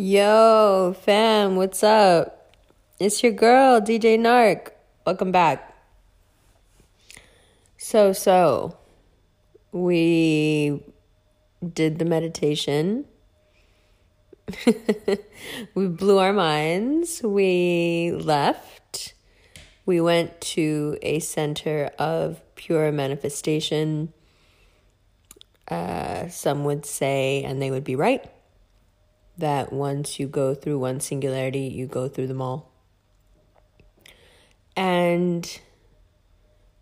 Yo, fam, what's up? It's your girl, DJ Nark. Welcome back. So, we did the meditation. We blew our minds. We left. We went to a center of pure manifestation. Some would say, and they would be right, that once you go through one singularity, you go through them all. And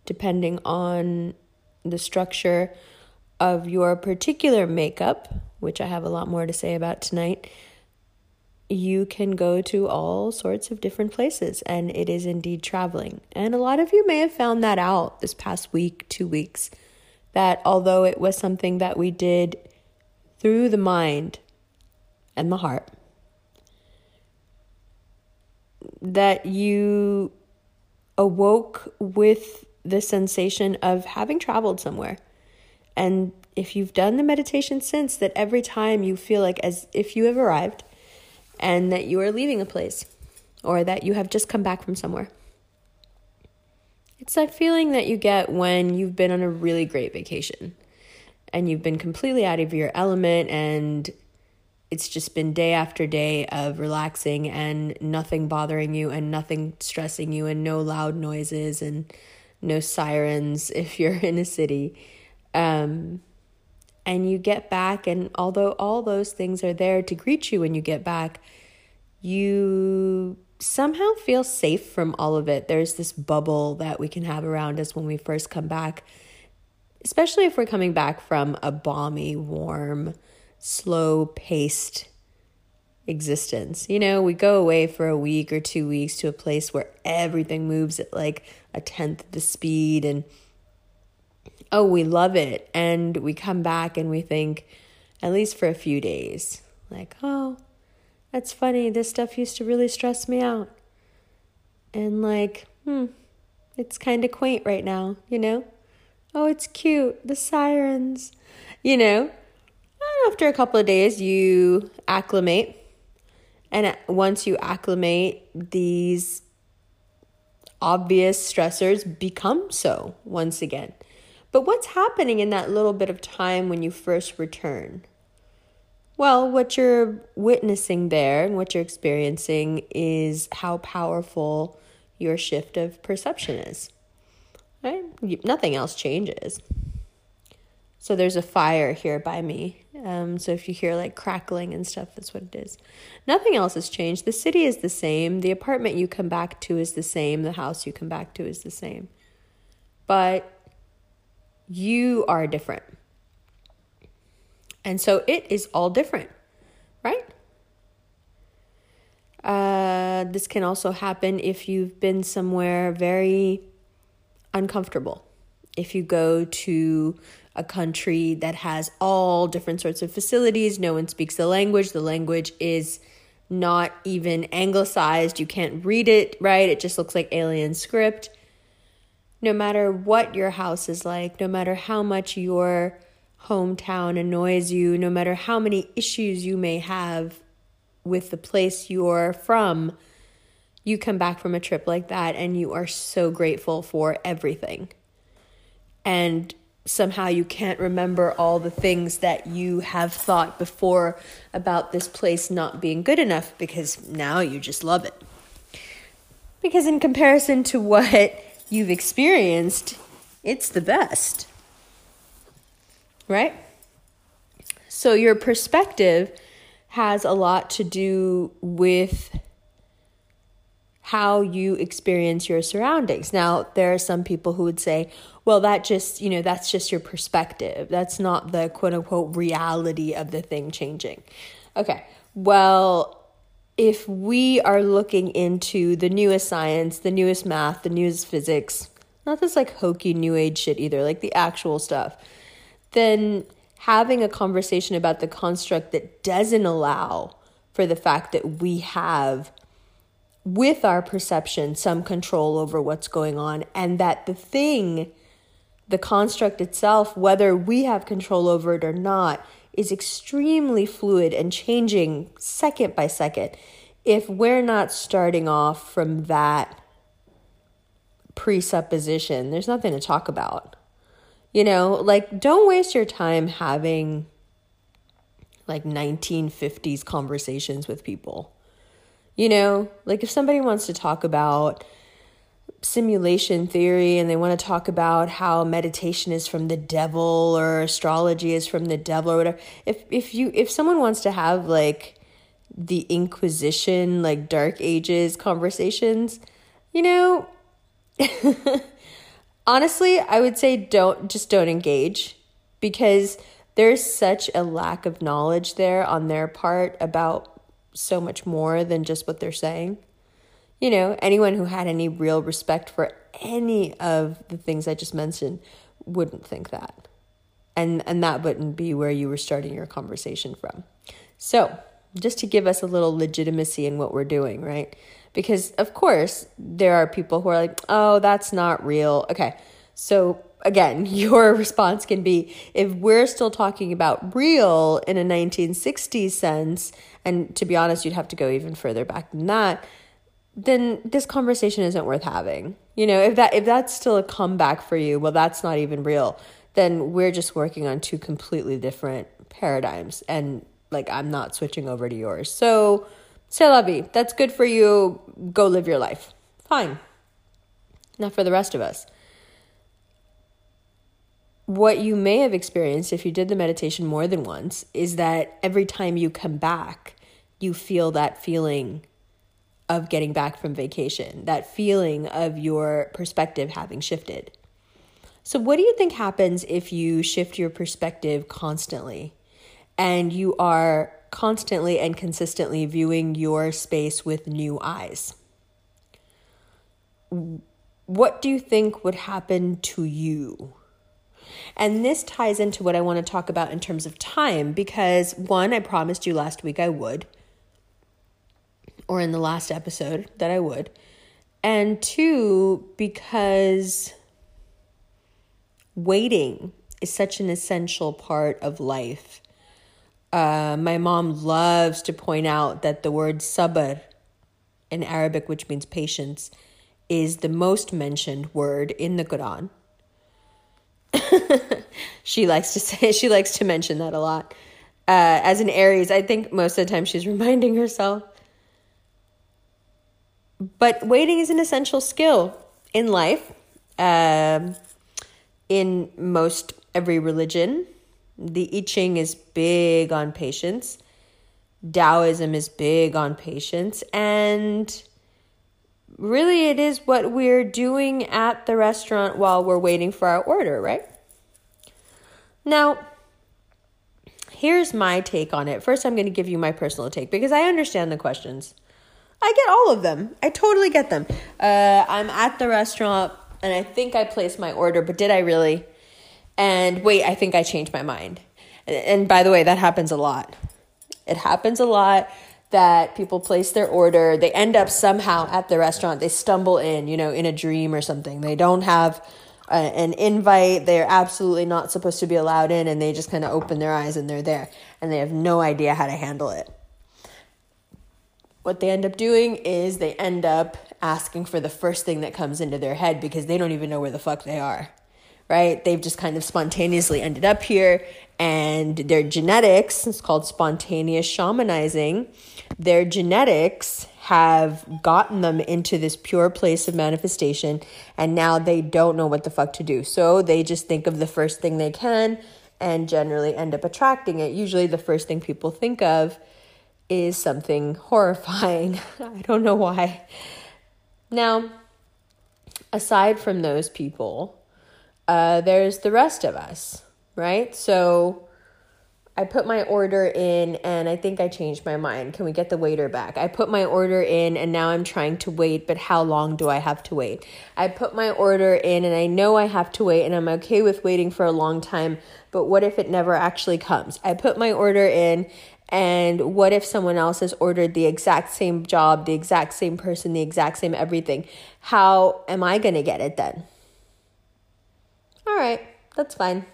depending on the structure of your particular makeup, which I have a lot more to say about tonight, you can go to all sorts of different places, and it is indeed traveling. And a lot of you may have found that out this past week, 2 weeks, that although it was something that we did through the mind and the heart, that you awoke with the sensation of having traveled somewhere. And if you've done the meditation since, that every time you feel like as if you have arrived and that you are leaving a place or that you have just come back from somewhere. It's that feeling that you get when you've been on a really great vacation and you've been completely out of your element, and it's just been day after day of relaxing and nothing bothering you and nothing stressing you and no loud noises and no sirens if you're in a city. And you get back, and although all those things are there to greet you when you get back, you somehow feel safe from all of it. There's this bubble that we can have around us when we first come back, especially if we're coming back from a balmy, warm, slow-paced existence. You know, we go away for a week or 2 weeks to a place where everything moves at like a tenth of the speed, and oh, we love it. And we come back and we think, at least for a few days, like, oh, that's funny. This stuff used to really stress me out. And like, it's kind of quaint right now, you know? Oh, it's cute. The sirens, you know? After a couple of days, you acclimate. And once you acclimate, these obvious stressors become so once again. But what's happening in that little bit of time when you first return? Well, what you're witnessing there and what you're experiencing is how powerful your shift of perception is. Right? Nothing else changes. So there's a fire here by me. So if you hear like crackling and stuff, that's what it is. Nothing else has changed. The city is the same. The apartment you come back to is the same. The house you come back to is the same. But you are different. And so it is all different, right? This can also happen if you've been somewhere very uncomfortable. If you go to a country that has all different sorts of facilities, no one speaks the language is not even anglicized, you can't read it, right? It just looks like alien script. No matter what your house is like, no matter how much your hometown annoys you, no matter how many issues you may have with the place you're from, you come back from a trip like that and you are so grateful for everything. And somehow you can't remember all the things that you have thought before about this place not being good enough, because now you just love it. Because in comparison to what you've experienced, it's the best, right? So your perspective has a lot to do with how you experience your surroundings. Now, there are some people who would say, well, that just, you know, that's just your perspective. That's not the quote unquote reality of the thing changing. Okay, well, if we are looking into the newest science, the newest math, the newest physics, not this like hokey new age shit either, like the actual stuff, then having a conversation about the construct that doesn't allow for the fact that we have, with our perception, some control over what's going on, and that the thing, the construct itself, whether we have control over it or not, is extremely fluid and changing second by second. If we're not starting off from that presupposition, there's nothing to talk about. You know, like, don't waste your time having like 1950s conversations with people. You know, like if somebody wants to talk about simulation theory and they want to talk about how meditation is from the devil or astrology is from the devil or whatever, if someone wants to have like the Inquisition, like Dark Ages conversations, you know, honestly, I would say don't engage, because there's such a lack of knowledge there on their part about so much more than just what they're saying. You know, anyone who had any real respect for any of the things I just mentioned wouldn't think that. And that wouldn't be where you were starting your conversation from. So just to give us a little legitimacy in what we're doing, right? Because of course there are people who are like, oh, that's not real. Okay. So again, your response can be, if we're still talking about real in a 1960s sense, and to be honest, you'd have to go even further back than that, then this conversation isn't worth having. You know, if that's still a comeback for you, well, that's not even real, then we're just working on two completely different paradigms. And like, I'm not switching over to yours. So c'est la vie. That's good for you. Go live your life. Fine. Not for the rest of us. What you may have experienced if you did the meditation more than once is that every time you come back, you feel that feeling of getting back from vacation, that feeling of your perspective having shifted. So what do you think happens if you shift your perspective constantly and you are constantly and consistently viewing your space with new eyes? What do you think would happen to you? And this ties into what I want to talk about in terms of time, because one, I promised you last week I would, or in the last episode that I would, and two, because waiting is such an essential part of life. My mom loves to point out that the word sabr in Arabic, which means patience, is the most mentioned word in the Quran. She likes to mention that a lot. As an Aries, I think most of the time she's reminding herself. But waiting is an essential skill in life, in most every religion. The I Ching is big on patience. Taoism is big on patience. And really, it is what we're doing at the restaurant while we're waiting for our order, right? Now, here's my take on it. First, I'm going to give you my personal take, because I understand the questions. I get all of them. I totally get them. I'm at the restaurant and I think I placed my order, but did I really? And wait, I think I changed my mind. And by the way, that happens a lot. It happens a lot that people place their order. They end up somehow at the restaurant. They stumble in, you know, in a dream or something. They don't have an invite. They're absolutely not supposed to be allowed in, and they just kind of open their eyes and they're there. And they have no idea how to handle it. What they end up doing is they end up asking for the first thing that comes into their head, because they don't even know where the fuck they are, right? They've just kind of spontaneously ended up here, and their genetics, it's called spontaneous shamanizing, their genetics have gotten them into this pure place of manifestation, and now they don't know what the fuck to do. So they just think of the first thing they can and generally end up attracting it. Usually the first thing people think of is something horrifying. I don't know why. Now, aside from those people, there's the rest of us, right? So I put my order in and I think I changed my mind. Can we get the waiter back? I put my order in and now I'm trying to wait, but how long do I have to wait? I put my order in and I know I have to wait and I'm okay with waiting for a long time, but what if it never actually comes? I put my order in, and what if someone else has ordered the exact same job, the exact same person, the exact same everything? How am I going to get it then? All right, that's fine.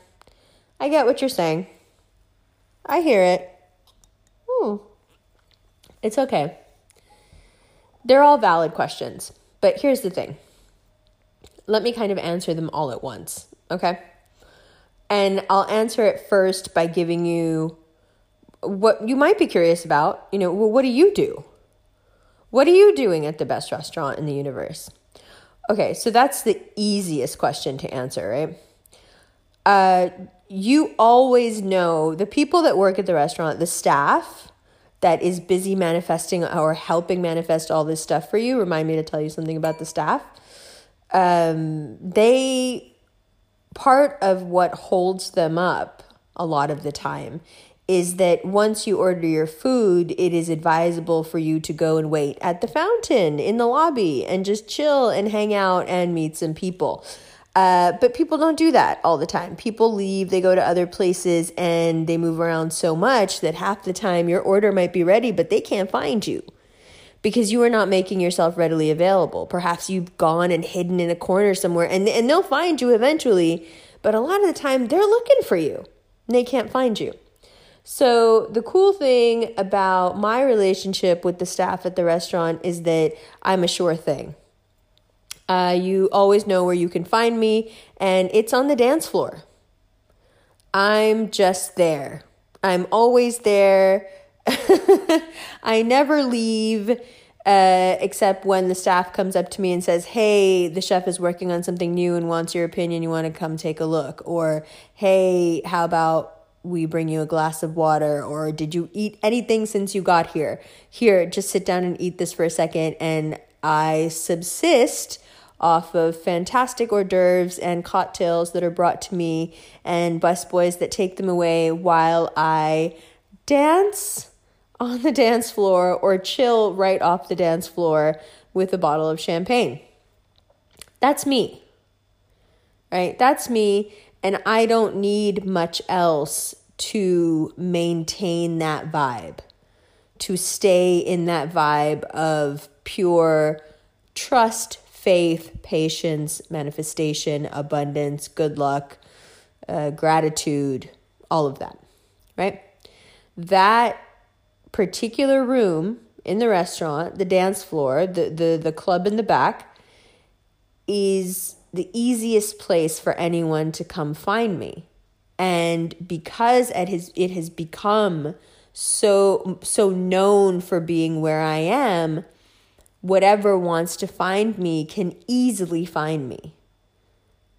I get what you're saying. I hear it. It's okay. They're all valid questions, but here's the thing. Let me kind of answer them all at once, okay? And I'll answer it first by giving you what you might be curious about. You know, well, what do you do? What are you doing at the best restaurant in the universe? Okay, so that's the easiest question to answer, right? You always know the people that work at the restaurant, the staff that is busy manifesting or helping manifest all this stuff for you. Remind me to tell you something about the staff. They, part of what holds them up a lot of the time is that once you order your food, it is advisable for you to go and wait at the fountain in the lobby and just chill and hang out and meet some people. But people don't do that all the time. People leave, they go to other places, and they move around so much that half the time your order might be ready, but they can't find you because you are not making yourself readily available. Perhaps you've gone and hidden in a corner somewhere, and they'll find you eventually, but a lot of the time they're looking for you and they can't find you. So the cool thing about my relationship with the staff at the restaurant is that I'm a sure thing. You always know where you can find me, and it's on the dance floor. I'm just there. I'm always there. I never leave, except when the staff comes up to me and says, hey, the chef is working on something new and wants your opinion. You want to come take a look? Or, hey, how about we bring you a glass of water? Or, did you eat anything since you got here? Here, just sit down and eat this for a second. And I subsist off of fantastic hors d'oeuvres and cocktails that are brought to me and busboys that take them away while I dance on the dance floor or chill right off the dance floor with a bottle of champagne. That's me, right? That's me. And I don't need much else to maintain that vibe, to stay in that vibe of pure trust, faith, patience, manifestation, abundance, good luck, gratitude, all of that, right? That particular room in the restaurant, the dance floor, the club in the back, is the easiest place for anyone to come find me. And because it has become so known for being where I am, whatever wants to find me can easily find me,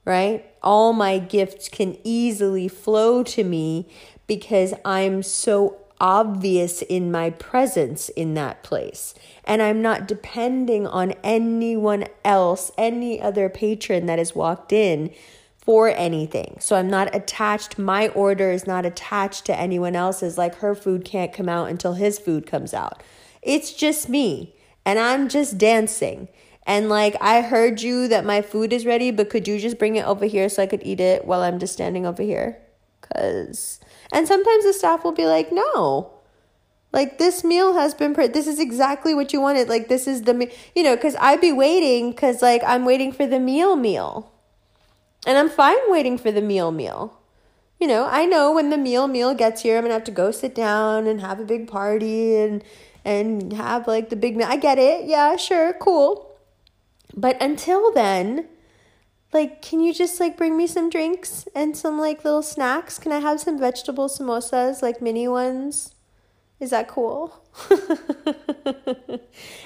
right? All my gifts can easily flow to me because I'm so obvious in my presence in that place. And I'm not depending on anyone else, any other patron that has walked in for anything. So I'm not attached. My order is not attached to anyone else's, like her food can't come out until his food comes out. It's just me. And I'm just dancing. And like, I heard you that my food is ready, but could you just bring it over here so I could eat it while I'm just standing over here? And sometimes the staff will be like, no, like this meal has been, this is exactly what you wanted. Like this is the, cause I'd be waiting. Cause like, I'm waiting for the meal. And I'm fine waiting for the meal. You know, I know when the meal gets here, I'm gonna have to go sit down and have a big party and have like the big meal. I get it. Yeah, sure. Cool. But until then, like, can you just like bring me some drinks and some like little snacks? Can I have some vegetable samosas, like mini ones? Is that cool?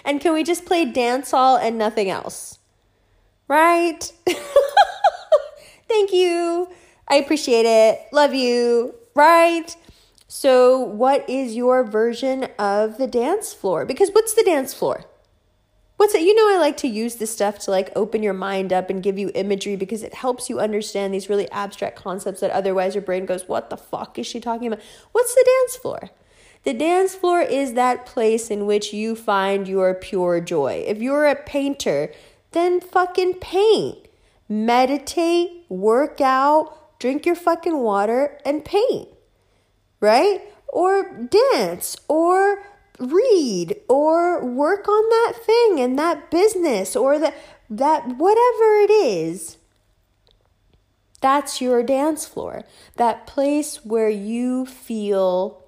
And can we just play dance hall and nothing else? Right? Thank you. I appreciate it. Love you. Right? So what is your version of the dance floor? Because what's the dance floor? What's it? You know, I like to use this stuff to like open your mind up and give you imagery because it helps you understand these really abstract concepts that otherwise your brain goes, what the fuck is she talking about? What's the dance floor? The dance floor is that place in which you find your pure joy. If you're a painter, then fucking paint. Meditate, work out, drink your fucking water, and paint. Right? Or dance, or read, or work on that thing and that business, or that whatever it is. That's your dance floor. That place where you feel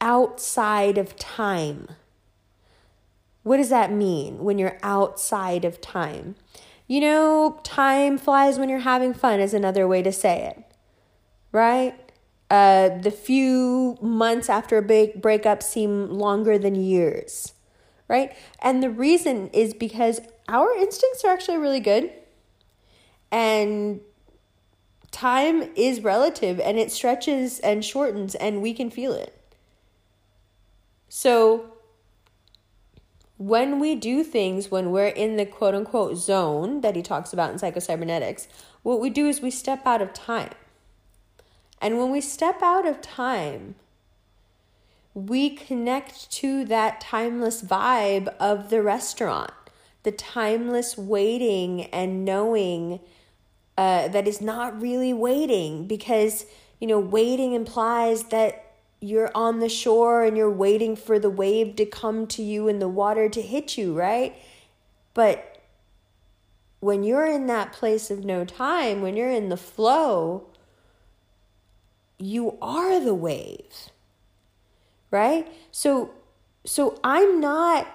outside of time. What does that mean when you're outside of time? You know, time flies when you're having fun is another way to say it, right? The few months after a big breakup seem longer than years, right? And the reason is because our instincts are actually really good. And time is relative and it stretches and shortens and we can feel it. So when we do things, when we're in the quote unquote zone that he talks about in psychocybernetics, what we do is we step out of time. And when we step out of time, we connect to that timeless vibe of the restaurant, the timeless waiting and knowing that is not really waiting, because, you know, waiting implies that you're on the shore and you're waiting for the wave to come to you and the water to hit you, right? But when you're in that place of no time, when you're in the flow, you are the wave, right? So I'm not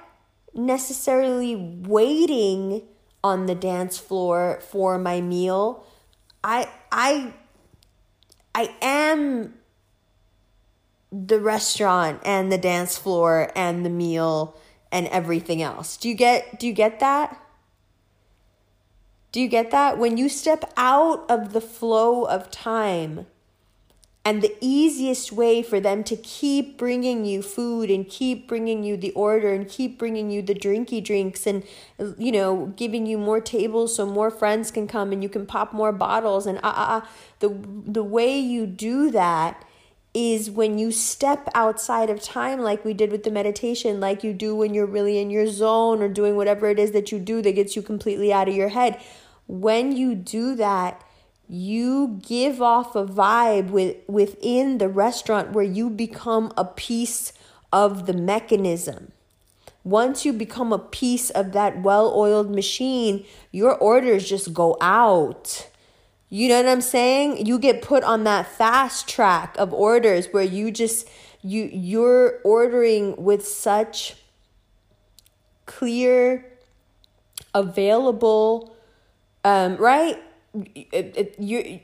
necessarily waiting on the dance floor for my meal. I am the restaurant and the dance floor and the meal and everything else. Do you get that? Do you get that? When you step out of the flow of time, and the easiest way for them to keep bringing you food and keep bringing you the order and keep bringing you the drinky drinks and, you know, giving you more tables so more friends can come and you can pop more bottles and the way you do that is when you step outside of time, like we did with the meditation, like you do when you're really in your zone or doing whatever it is that you do that gets you completely out of your head. When you do that, you give off a vibe within the restaurant where you become a piece of the mechanism. Once you become a piece of that well-oiled machine, your orders just go out. You know what I'm saying? You get put on that fast track of orders where you're ordering with such clear, available, right? You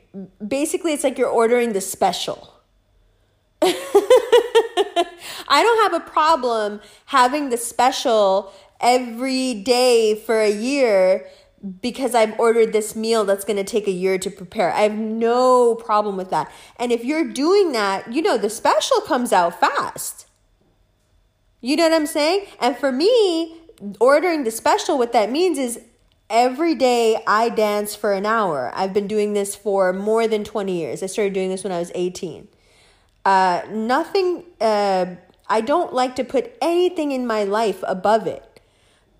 basically, it's like you're ordering the special. I don't have a problem having the special every day for a year because I've ordered this meal that's going to take a year to prepare. I have no problem with that. And if you're doing that, you know, the special comes out fast. You know what I'm saying? And for me, ordering the special, what that means is every day I dance for an hour. I've been doing this for more than 20 years. I started doing this when I was 18. I don't like to put anything in my life above it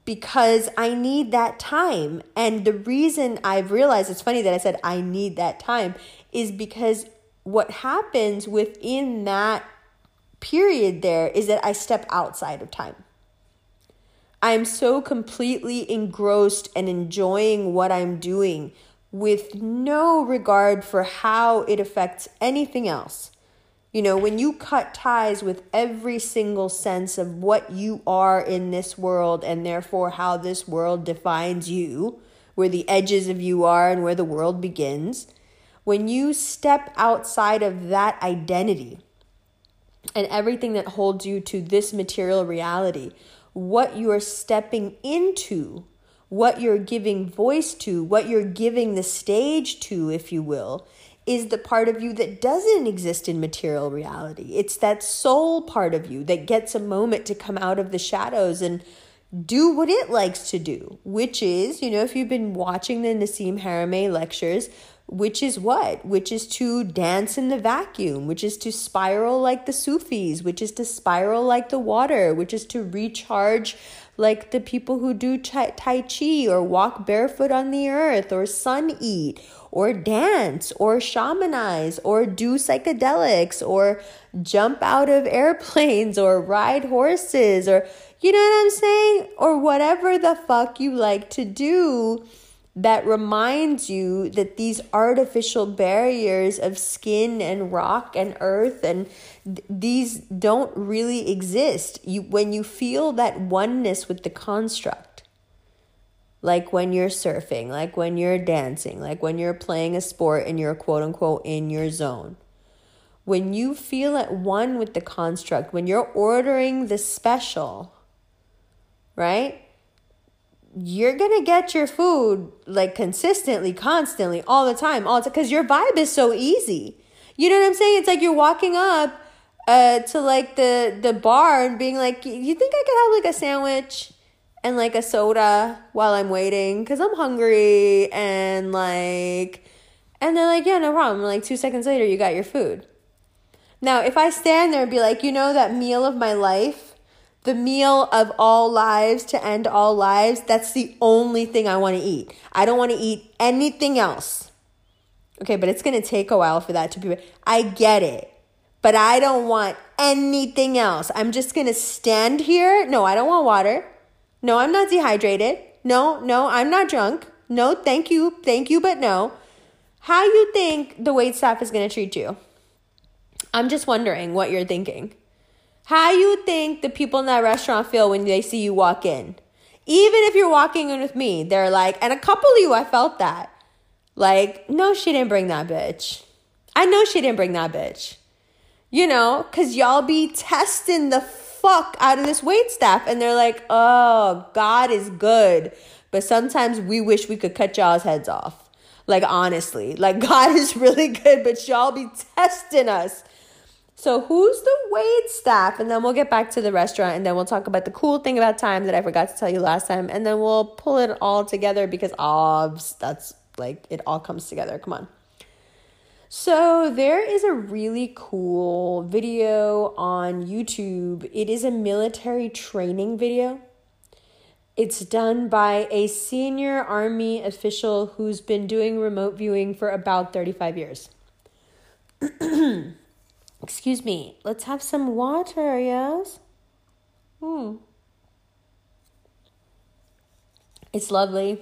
because I need that time. And the reason I've realized, it's funny that I said I need that time, is because what happens within that period there is that I step outside of time. I'm so completely engrossed and enjoying what I'm doing with no regard for how it affects anything else. You know, when you cut ties with every single sense of what you are in this world and therefore how this world defines you, where the edges of you are and where the world begins, when you step outside of that identity and everything that holds you to this material reality, what you're stepping into, what you're giving voice to, what you're giving the stage to, if you will, is the part of you that doesn't exist in material reality. It's that soul part of you that gets a moment to come out of the shadows and do what it likes to do, which is, you know, if you've been watching the Nassim Haramein lectures, which is what? Which is to dance in the vacuum, which is to spiral like the Sufis, which is to spiral like the water, which is to recharge like the people who do Tai Chi or walk barefoot on the earth or sun eat or dance or shamanize or do psychedelics or jump out of airplanes or ride horses or, you know what I'm saying? Or whatever the fuck you like to do. that reminds you that these artificial barriers of skin and rock and earth, and these don't really exist. When you feel that oneness with the construct, like when you're surfing, like when you're dancing, like when you're playing a sport and you're quote unquote in your zone, when you feel at one with the construct, when you're ordering the special, right? You're going to get your food like consistently, constantly, all the time, because your vibe is so easy. You know what I'm saying? It's like you're walking up to like the bar and being like, you think I could have like a sandwich and like a soda while I'm waiting because I'm hungry, and they're like, yeah, no problem. Like 2 seconds later, you got your food. Now, if I stand there and be like, you know, that meal of my life, the meal of all lives to end all lives, that's the only thing I want to eat. I don't want to eat anything else. Okay, but it's going to take a while for that to be. I get it, but I don't want anything else. I'm just going to stand here. No, I don't want water. No, I'm not dehydrated. No, I'm not drunk. No, thank you, but no. How you think the waitstaff is going to treat you? I'm just wondering what you're thinking. How you think the people in that restaurant feel when they see you walk in? Even if you're walking in with me, they're like, and a couple of you, I felt that. Like, no, she didn't bring that bitch. I know she didn't bring that bitch. You know, because y'all be testing the fuck out of this waitstaff. And they're like, oh, God is good. But sometimes we wish we could cut y'all's heads off. Like, honestly, like God is really good, but y'all be testing us. So who's the waitstaff? And then we'll get back to the restaurant, and then we'll talk about the cool thing about time that I forgot to tell you last time. And then we'll pull it all together because that's like it all comes together. Come on. So there is a really cool video on YouTube. It is a military training video. It's done by a senior army official who's been doing remote viewing for about 35 years. Excuse me, let's have some water, yes? It's lovely.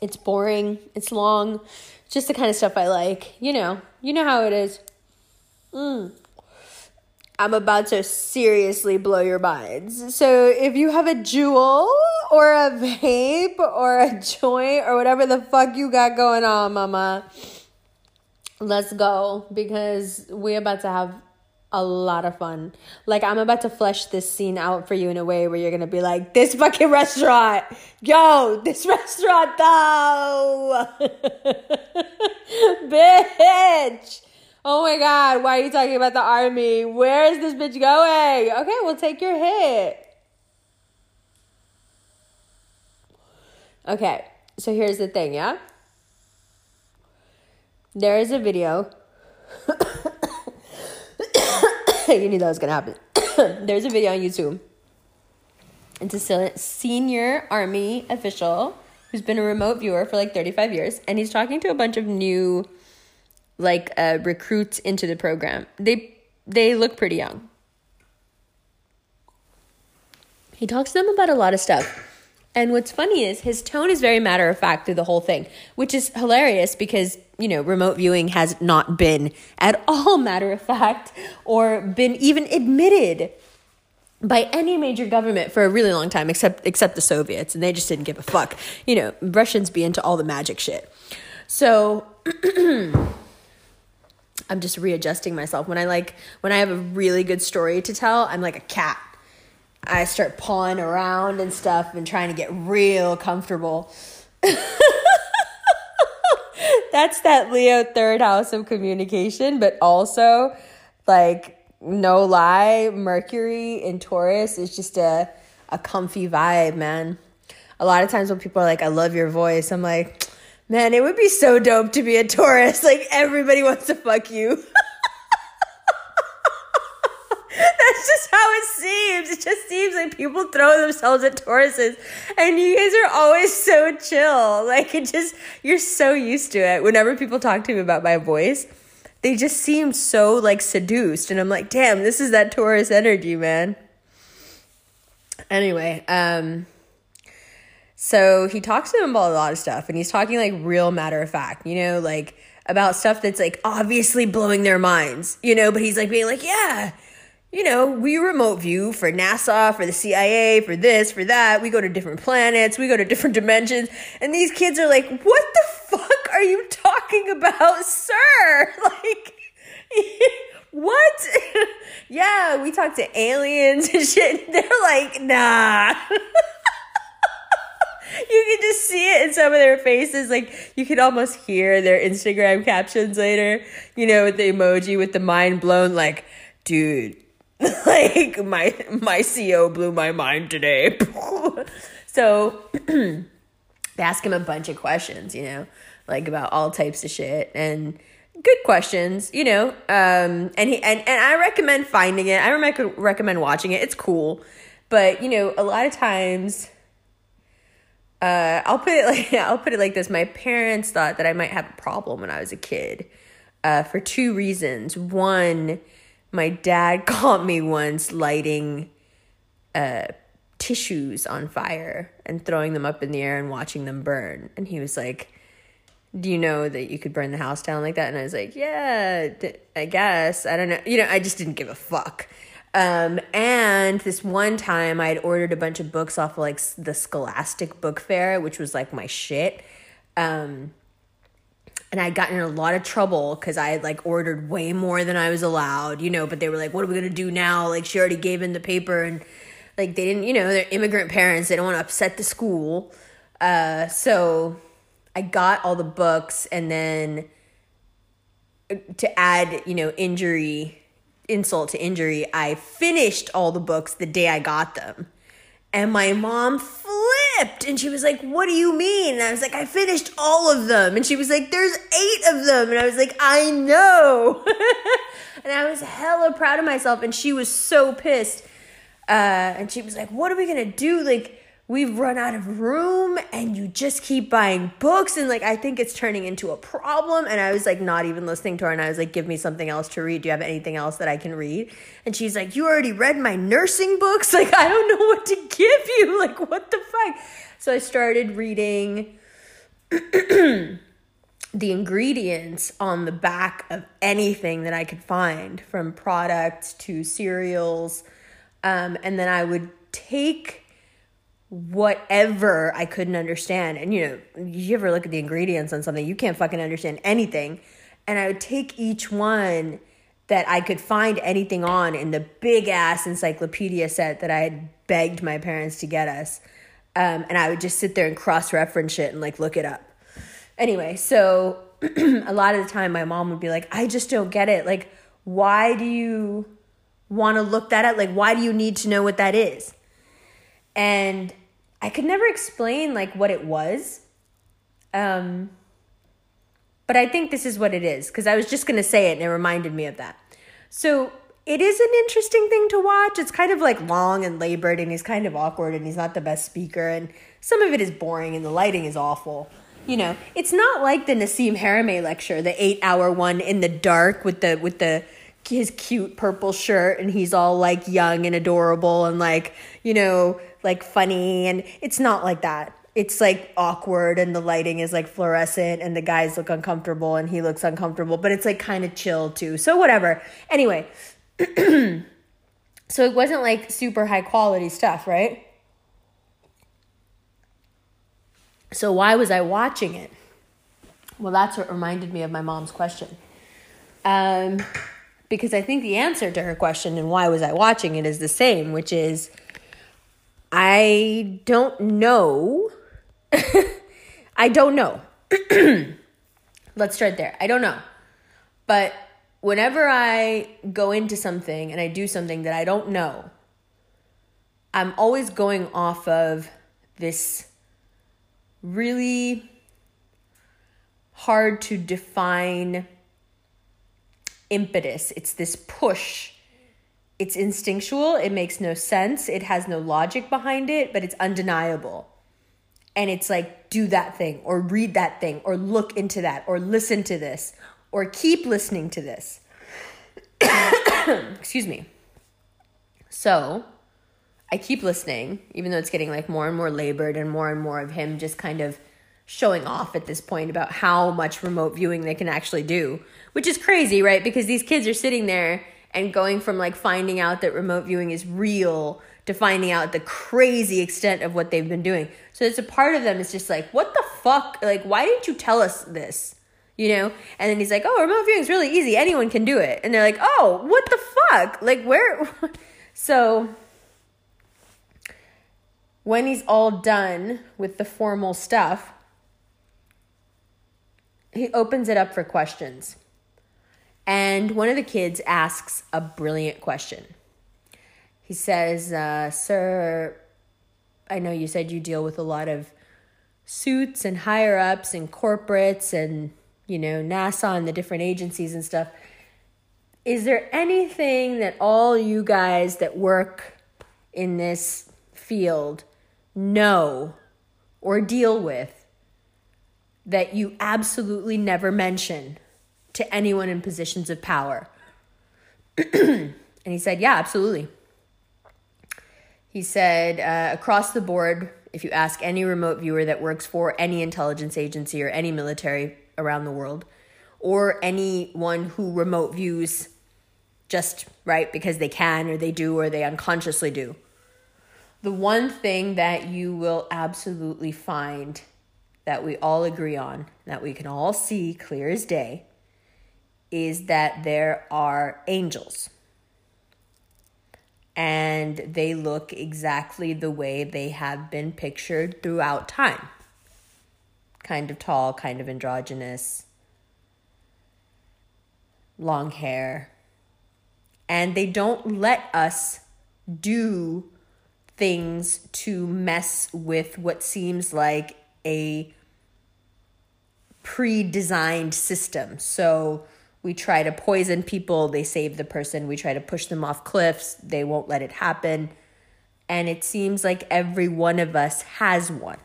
It's boring. It's long. Just the kind of stuff I like. You know how it is. I'm about to seriously blow your minds. So if you have a jewel or a vape or a joint or whatever the fuck you got going on, mama, let's go, because we're about to have a lot of fun. Like, I'm about to flesh this scene out for you in a way where you're going to be like, this fucking restaurant. Yo, this restaurant, though. Bitch. Oh, my God. Why are you talking about the army? Where is this bitch going? Okay, well, take your hit. Okay, so here's the thing, yeah? There is a video. You knew that was going to happen. There's a video on YouTube. It's a senior army official who's been a remote viewer for like 35 years. And he's talking to a bunch of new recruits into the program. They look pretty young. He talks to them about a lot of stuff. And what's funny is his tone is very matter-of-fact through the whole thing, which is hilarious because, you know, remote viewing has not been at all matter-of-fact or been even admitted by any major government for a really long time, except the Soviets, and they just didn't give a fuck. You know, Russians be into all the magic shit. So I'm just readjusting myself. When I have a really good story to tell, I'm like a cat. I start pawing around and stuff and trying to get real comfortable. That's that Leo third house of communication, but also, like, no lie, Mercury in Taurus is just a comfy vibe, man. A lot of times when people are like, I love your voice, I'm like, man, it would be so dope to be a Taurus. Like, everybody wants to fuck you. That's just how it seems. It just seems like people throw themselves at Tauruses. And you guys are always so chill. Like, it just, you're so used to it. Whenever people talk to me about my voice, they just seem so, like, seduced. And I'm like, damn, this is that Taurus energy, man. Anyway, So he talks to him about a lot of stuff, and he's talking like real matter of fact, you know, like about stuff that's like obviously blowing their minds, you know, but he's like being like, yeah, you know, we remote view for NASA, for the CIA, for this, for that. We go to different planets. We go to different dimensions. And these kids are like, what the fuck are you talking about, sir? Like, what? Yeah, we talk to aliens and shit. And they're like, nah. You can just see it in some of their faces. Like, you could almost hear their Instagram captions later, you know, with the emoji, with the mind blown, like, dude. Like, my CEO blew my mind today. So they ask him a bunch of questions, you know, like about all types of shit, and good questions, you know. And I recommend finding it. I recommend watching it. It's cool. But, you know, a lot of times, I'll put it like this. My parents thought that I might have a problem when I was a kid, for two reasons. One, my dad caught me once lighting tissues on fire and throwing them up in the air and watching them burn. And he was like, do you know that you could burn the house down like that? And I was like, yeah, I guess. I don't know. You know, I just didn't give a fuck. And this one time I had ordered a bunch of books off of like the Scholastic Book Fair, which was like my shit. And I'd gotten in a lot of trouble because I had like ordered way more than I was allowed, you know, but they were like, what are we going to do now? Like, she already gave in the paper, and like, they didn't, you know, they're immigrant parents. They don't want to upset the school. So I got all the books, and then to add, you know, insult to injury, I finished all the books the day I got them. And my mom flipped, and she was like, what do you mean? And I was like, I finished all of them. And she was like, there's 8 of them. And I was like, I know. And I was hella proud of myself, and she was so pissed. And she was like, what are we going to do? Like, we've run out of room, and you just keep buying books, and like, I think it's turning into a problem. And I was like, not even listening to her, and I was like, give me something else to read. Do you have anything else that I can read? And she's like, you already read my nursing books. Like, I don't know what to give you. Like, what the fuck? So I started reading the ingredients on the back of anything that I could find, from products to cereals. And then I would take whatever I couldn't understand. And, you know, you ever look at the ingredients on something, you can't fucking understand anything. And I would take each one that I could find anything on in the big ass encyclopedia set that I had begged my parents to get us. And I would just sit there and cross-reference shit and like look it up. Anyway, so a lot of the time my mom would be like, I just don't get it. Like, why do you want to look that up? Like, why do you need to know what that is? And I could never explain like what it was. But I think this is what it is, because I was just going to say it and it reminded me of that. So it is an interesting thing to watch. It's kind of like long and labored, and he's kind of awkward, and he's not the best speaker, and some of it is boring, and the lighting is awful. You know, it's not like the Nassim Haramein lecture, the 8-hour one in the dark with his cute purple shirt, and he's all like young and adorable and like, you know, like funny. And it's not like that. It's like awkward, and the lighting is like fluorescent, and the guys look uncomfortable, and he looks uncomfortable, but it's like kind of chill too. So whatever. Anyway, so it wasn't like super high quality stuff, right? So why was I watching it? Well, that's what reminded me of my mom's question. Because I think the answer to her question, and why was I watching it, is the same, which is, I don't know. I don't know. Let's start there. I don't know. But whenever I go into something and I do something that I don't know, I'm always going off of this really hard to define impetus. It's this push. It's instinctual. It makes no sense. It has no logic behind it, but it's undeniable. And it's like, do that thing, or read that thing, or look into that, or listen to this, or keep listening to this. Excuse me. So I keep listening, even though it's getting like more and more labored and more of him just kind of showing off at this point about how much remote viewing they can actually do, which is crazy, right? Because these kids are sitting there and going from like finding out that remote viewing is real to finding out the crazy extent of what they've been doing. So it's a part of them is just like, what the fuck? Like, why didn't you tell us this? You know? And then he's like, oh, remote viewing is really easy. Anyone can do it. And they're like, oh, what the fuck? Like, where? So when he's all done with the formal stuff, he opens it up for questions. And one of the kids asks a brilliant question. He says, sir, I know you said you deal with a lot of suits and higher-ups and corporates and, you know, NASA and the different agencies and stuff. Is there anything that all you guys that work in this field know or deal with that you absolutely never mention to anyone in positions of power? And he said, yeah, absolutely. He said, across the board, if you ask any remote viewer that works for any intelligence agency or any military around the world, or anyone who remote views just, right, because they can or they do or they unconsciously do, the one thing that you will absolutely find that we all agree on, that we can all see clear as day, is that there are angels. And they look exactly the way they have been pictured throughout time. Kind of tall, kind of androgynous, long hair. And they don't let us do things to mess with what seems like a pre-designed system. So we try to poison people, they save the person. We try to push them off cliffs, they won't let it happen. And it seems like every one of us has one.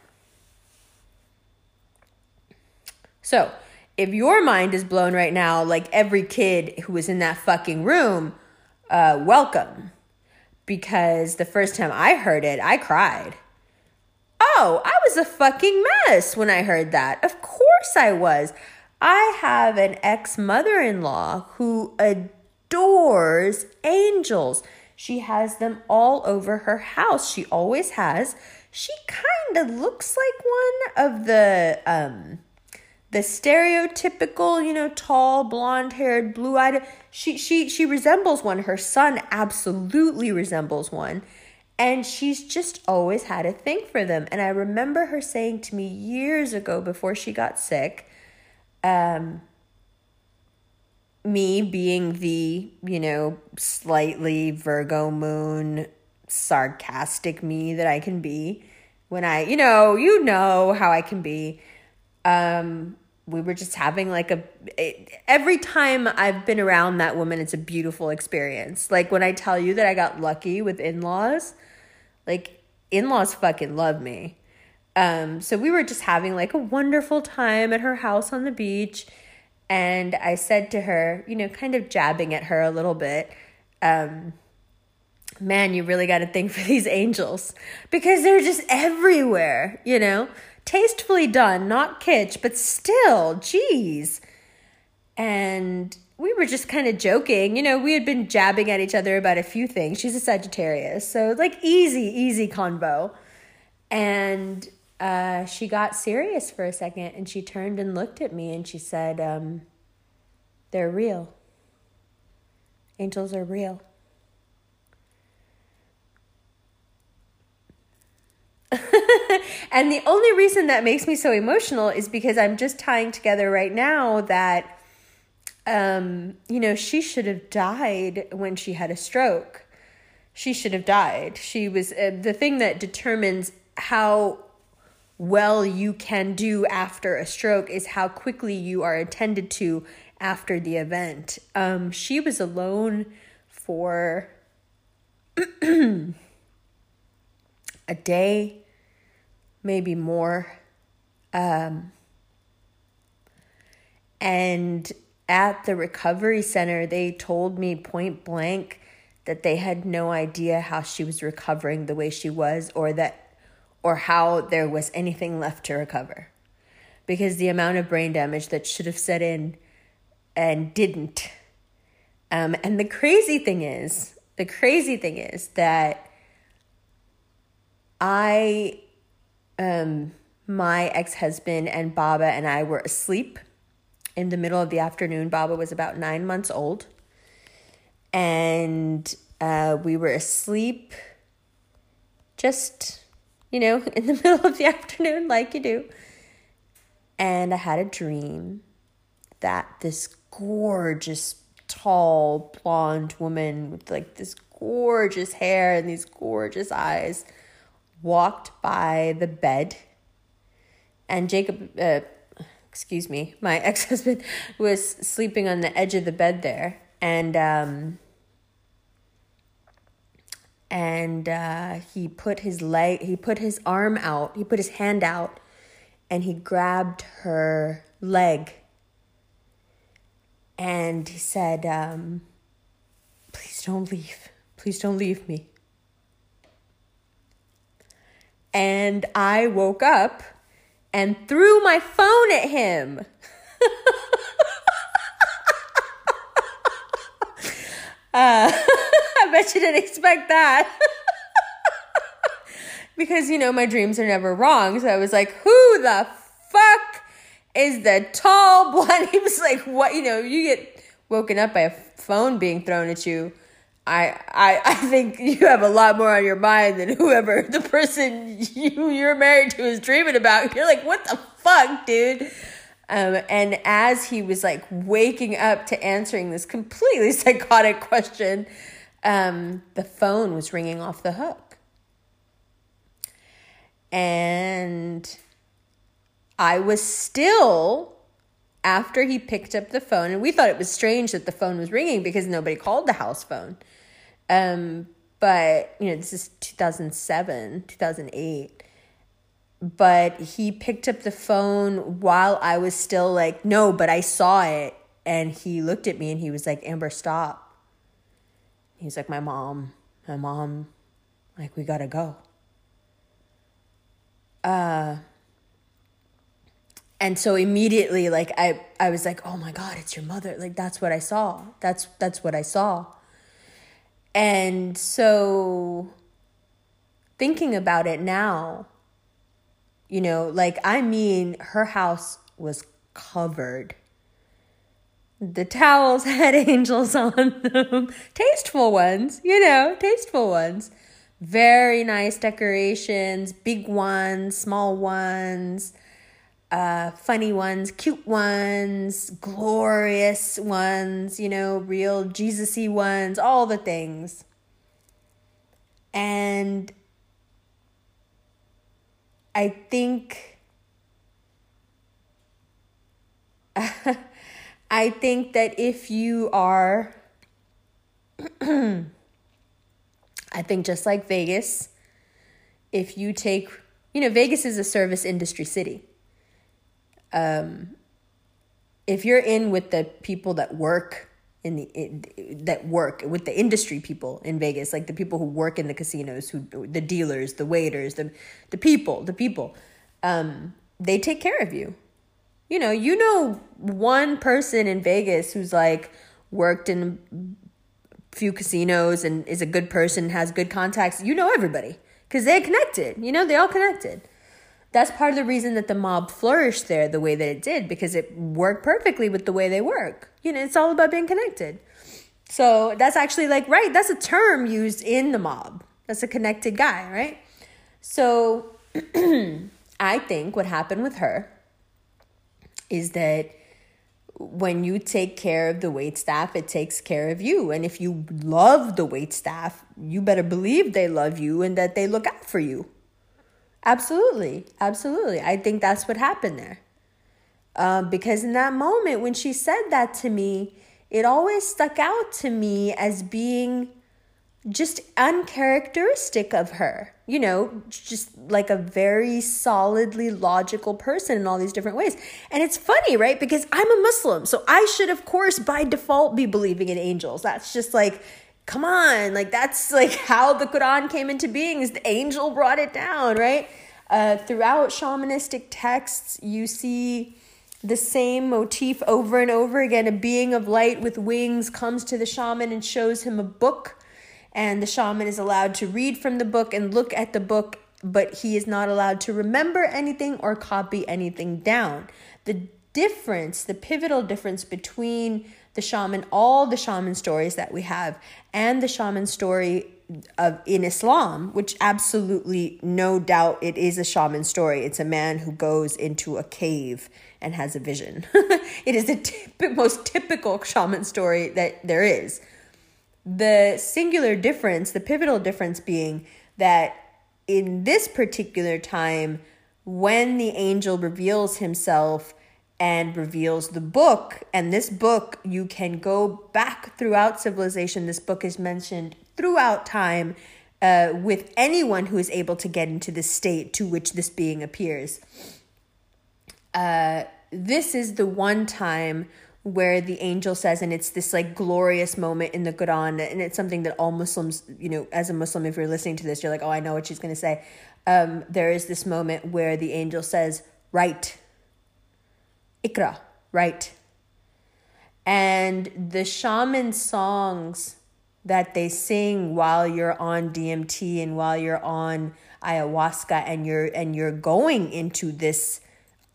So if your mind is blown right now, like every kid who was in that fucking room, welcome. Because the first time I heard it, I cried. Oh, I was a fucking mess when I heard that. Of course I was. I have an ex-mother-in-law who adores angels. She has them all over her house. She always has. She kind of looks like one of the stereotypical, you know, tall, blonde-haired, blue-eyed. She resembles one. Her son absolutely resembles one. And she's just always had a thing for them. And I remember her saying to me years ago before she got sick, me being the, you know, slightly Virgo moon, sarcastic me that I can be when I, you know how I can be. We were just having like every time I've been around that woman, it's a beautiful experience. Like when I tell you that I got lucky with in-laws, like in-laws fucking love me. So we were just having like a wonderful time at her house on the beach. And I said to her, you know, kind of jabbing at her a little bit, man, you really got a thing for these angels because they're just everywhere, you know, tastefully done, not kitsch, but still, geez. And we were just kind of joking, you know, we had been jabbing at each other about a few things. She's a Sagittarius. So like easy convo. And she got serious for a second and she turned and looked at me and she said, they're real. Angels are real. And the only reason that makes me so emotional is because I'm just tying together right now that, you know, she should have died when she had a stroke. She should have died. She was the thing that determines how well you can do after a stroke is how quickly you are attended to after the event. She was alone for a day, maybe more. And at the recovery center, they told me point blank that they had no idea how she was recovering the way she was, or how there was anything left to recover. Because the amount of brain damage that should have set in and didn't. And the crazy thing is that I, my ex-husband and Baba and I were asleep in the middle of the afternoon. Baba was about 9 months old. And we were asleep just, in the middle of the afternoon like you do. And I had a dream that this gorgeous, tall, blonde woman with like this gorgeous hair and these gorgeous eyes walked by the bed. And my ex-husband was sleeping on the edge of the bed there. And he put his hand out, and he grabbed her leg. And he said, please don't leave me. And I woke up and threw my phone at him. I bet you didn't expect that. Because, my dreams are never wrong. So I was like, who the fuck is the tall blonde? He was like, what? You get woken up by a phone being thrown at you. I think you have a lot more on your mind than whoever the person you're married to is dreaming about. You're like, what the fuck, dude? And as he was like waking up to answering this completely psychotic question, the phone was ringing off the hook. And I was still, after he picked up the phone, and we thought it was strange that the phone was ringing because nobody called the house phone. But, this is 2007, 2008. But he picked up the phone while I was still like, no, but I saw it. And he looked at me and he was like, Amber, stop. He's like, my mom, like, we gotta go. And so immediately, like, I was like, oh my God, it's your mother. Like, that's what I saw. That's what I saw. And so thinking about it now, her house was covered. The towels had angels on them. Tasteful ones. Very nice decorations, big ones, small ones. Funny ones, cute ones, glorious ones, real Jesus-y ones, all the things. And I think, that if you are, just like Vegas, if you take, Vegas is a service industry city. If you're in with the people that work that work with the industry people in Vegas, like the people who work in the casinos, the dealers, the waiters, the people, they take care of you. One person in Vegas who's like worked in a few casinos and is a good person, has good contacts, everybody, because they connected, they all connected. That's part of the reason that the mob flourished there the way that it did, because it worked perfectly with the way they work. It's all about being connected. So that's actually that's a term used in the mob. That's a connected guy, right? So I think what happened with her is that when you take care of the waitstaff, it takes care of you. And if you love the waitstaff, you better believe they love you and that they look out for you. Absolutely. I think that's what happened there. Because in that moment when she said that to me, it always stuck out to me as being just uncharacteristic of her. Just like a very solidly logical person in all these different ways. And it's funny, right? Because I'm a Muslim, so I should, of course, by default be believing in angels. That's just like come on, like that's like how the Quran came into being, is the angel brought it down, right? Throughout shamanistic texts, you see the same motif over and over again. A being of light with wings comes to the shaman and shows him a book, and the shaman is allowed to read from the book and look at the book, but he is not allowed to remember anything or copy anything down. The difference, the pivotal difference between the shaman, all the shaman stories that we have, and the shaman story of in Islam, which absolutely, no doubt, it is a shaman story. It's a man who goes into a cave and has a vision. It is the most typical shaman story that there is. The singular difference, the pivotal difference being that in this particular time, when the angel reveals himself and reveals the book, and this book, you can go back throughout civilization. This book is mentioned throughout time with anyone who is able to get into the state to which this being appears. This is the one time where the angel says, and it's this like glorious moment in the Quran, and it's something that all Muslims, you know, as a Muslim, if you're listening to this, you're like, oh, I know what she's going to say. There is this moment where the angel says, write, Iqra, write. And the shaman songs that they sing while you're on DMT and while you're on ayahuasca and you're going into this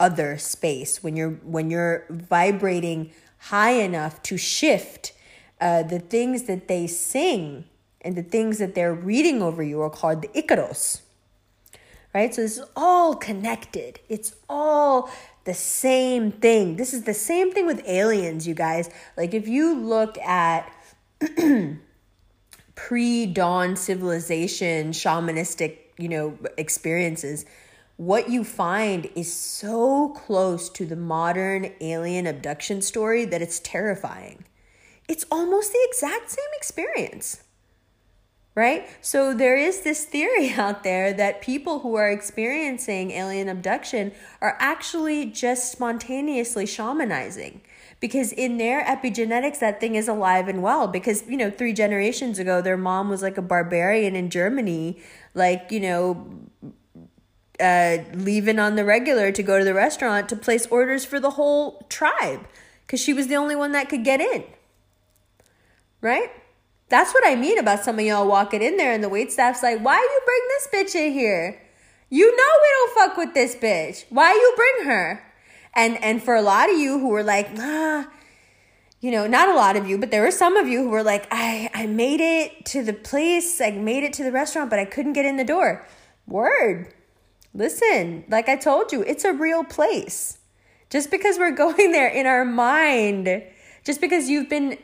other space, when you're vibrating high enough to shift, the things that they sing and the things that they're reading over you are called the ikaros, right? So this is all connected. It's all the same thing. This is the same thing with aliens, you guys. Like if you look at pre-dawn civilization, shamanistic, you know, experiences, what you find is so close to the modern alien abduction story that it's terrifying. It's almost the exact same experience, right? So there is this theory out there that people who are experiencing alien abduction are actually just spontaneously shamanizing, because in their epigenetics, that thing is alive and well. Because, you know, 3 generations ago, their mom was like a barbarian in Germany, like, you know, leaving on the regular to go to the restaurant to place orders for the whole tribe because she was the only one that could get in, right? That's what I mean about some of y'all walking in there and the waitstaff's like, why you bring this bitch in here? You know we don't fuck with this bitch. Why you bring her? And for a lot of you who were like, nah, you know, not a lot of you, but there were some of you who were like, I made it to the place, I made it to the restaurant, but I couldn't get in the door. Word. Listen, like I told you, it's a real place. Just because we're going there in our mind, just because you've been,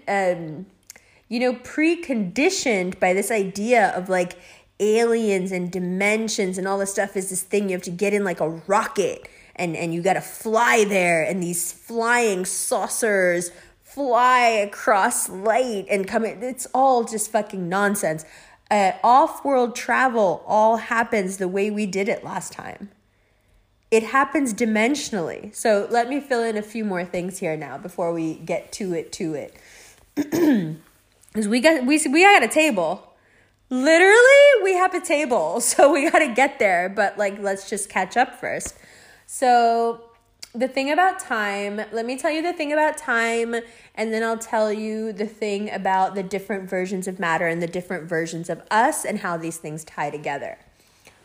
you know, preconditioned by this idea of like aliens and dimensions and all this stuff is this thing you have to get in like a rocket and you got to fly there and these flying saucers fly across light and come in. It's all just fucking nonsense. Off-world travel all happens the way we did it last time. It happens dimensionally. So let me fill in a few more things here now before we get to it. Because we got a table. Literally, we have a table. So we got to get there. But like, let's just catch up first. So the thing about time, let me tell you the thing about time, and then I'll tell you the thing about the different versions of matter and the different versions of us and how these things tie together.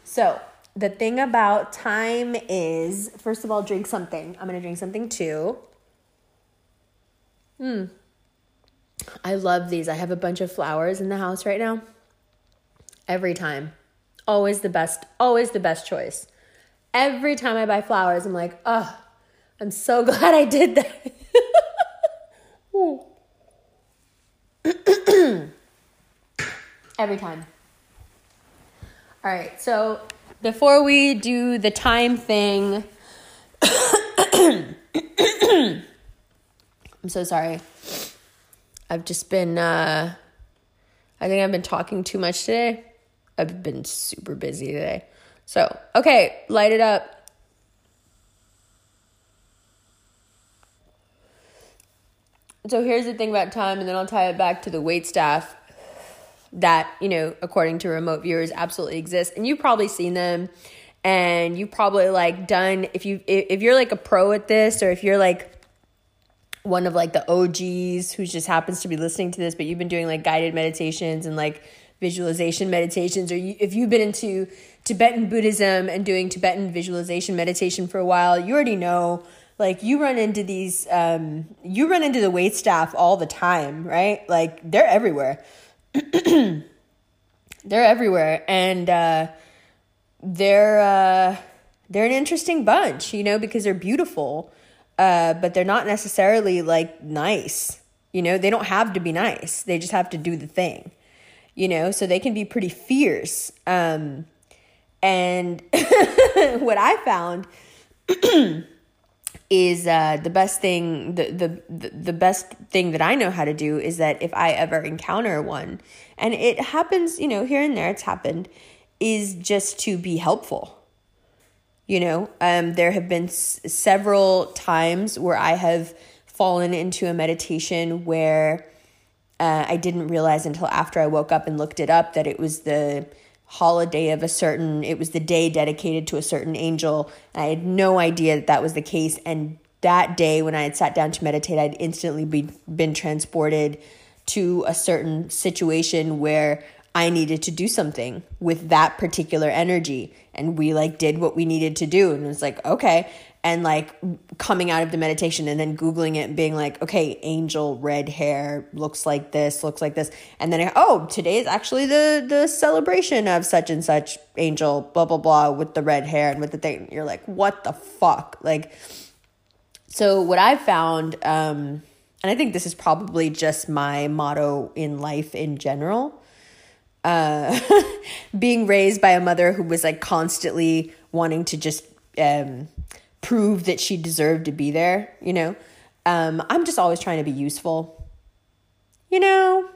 So the thing about time is, first of all, drink something. I'm going to drink something too. I love these. I have a bunch of flowers in the house right now. Every time. Always the best choice. Every time I buy flowers, I'm like, oh, I'm so glad I did that. Every time. All right, so before we do the time thing, I'm so sorry. I've just been, I think I've been talking too much today. I've been super busy today. So, okay, light it up. So here's the thing about time, and then I'll tie it back to the waitstaff. that, you know, according to remote viewers, absolutely exist. And you've probably seen them, and you probably like done, if you're like a pro at this, or if you're like one of like the OGs who just happens to be listening to this, but you've been doing like guided meditations and like visualization meditations, or if you've been into Tibetan Buddhism and doing Tibetan visualization meditation for a while, you already know, like you run into the waitstaff all the time, right? Like they're everywhere. They're everywhere. And they're an interesting bunch, you know, because they're beautiful, but they're not necessarily like nice, you know, they don't have to be nice. They just have to do the thing, you know, so they can be pretty fierce. And what I found is the best thing, the best thing that I know how to do is that if I ever encounter one, and it happens, you know, here and there, it's happened, is just to be helpful. You know, there have been several times where I have fallen into a meditation where I didn't realize until after I woke up and looked it up that it was the holiday of a certain, it was the day dedicated to a certain angel. I had no idea that that was the case. And that day when I had sat down to meditate, I'd instantly been transported to a certain situation where I needed to do something with that particular energy. And we like did what we needed to do. And it was like, okay. And like coming out of the meditation and then Googling it and being like, okay, angel, red hair, looks like this. And then, today is actually the celebration of such and such angel, blah, blah, blah, with the red hair and with the thing. You're like, what the fuck? Like, so what I found, and I think this is probably just my motto in life in general, being raised by a mother who was like constantly wanting to just prove that she deserved to be there, you know? I'm just always trying to be useful, you know?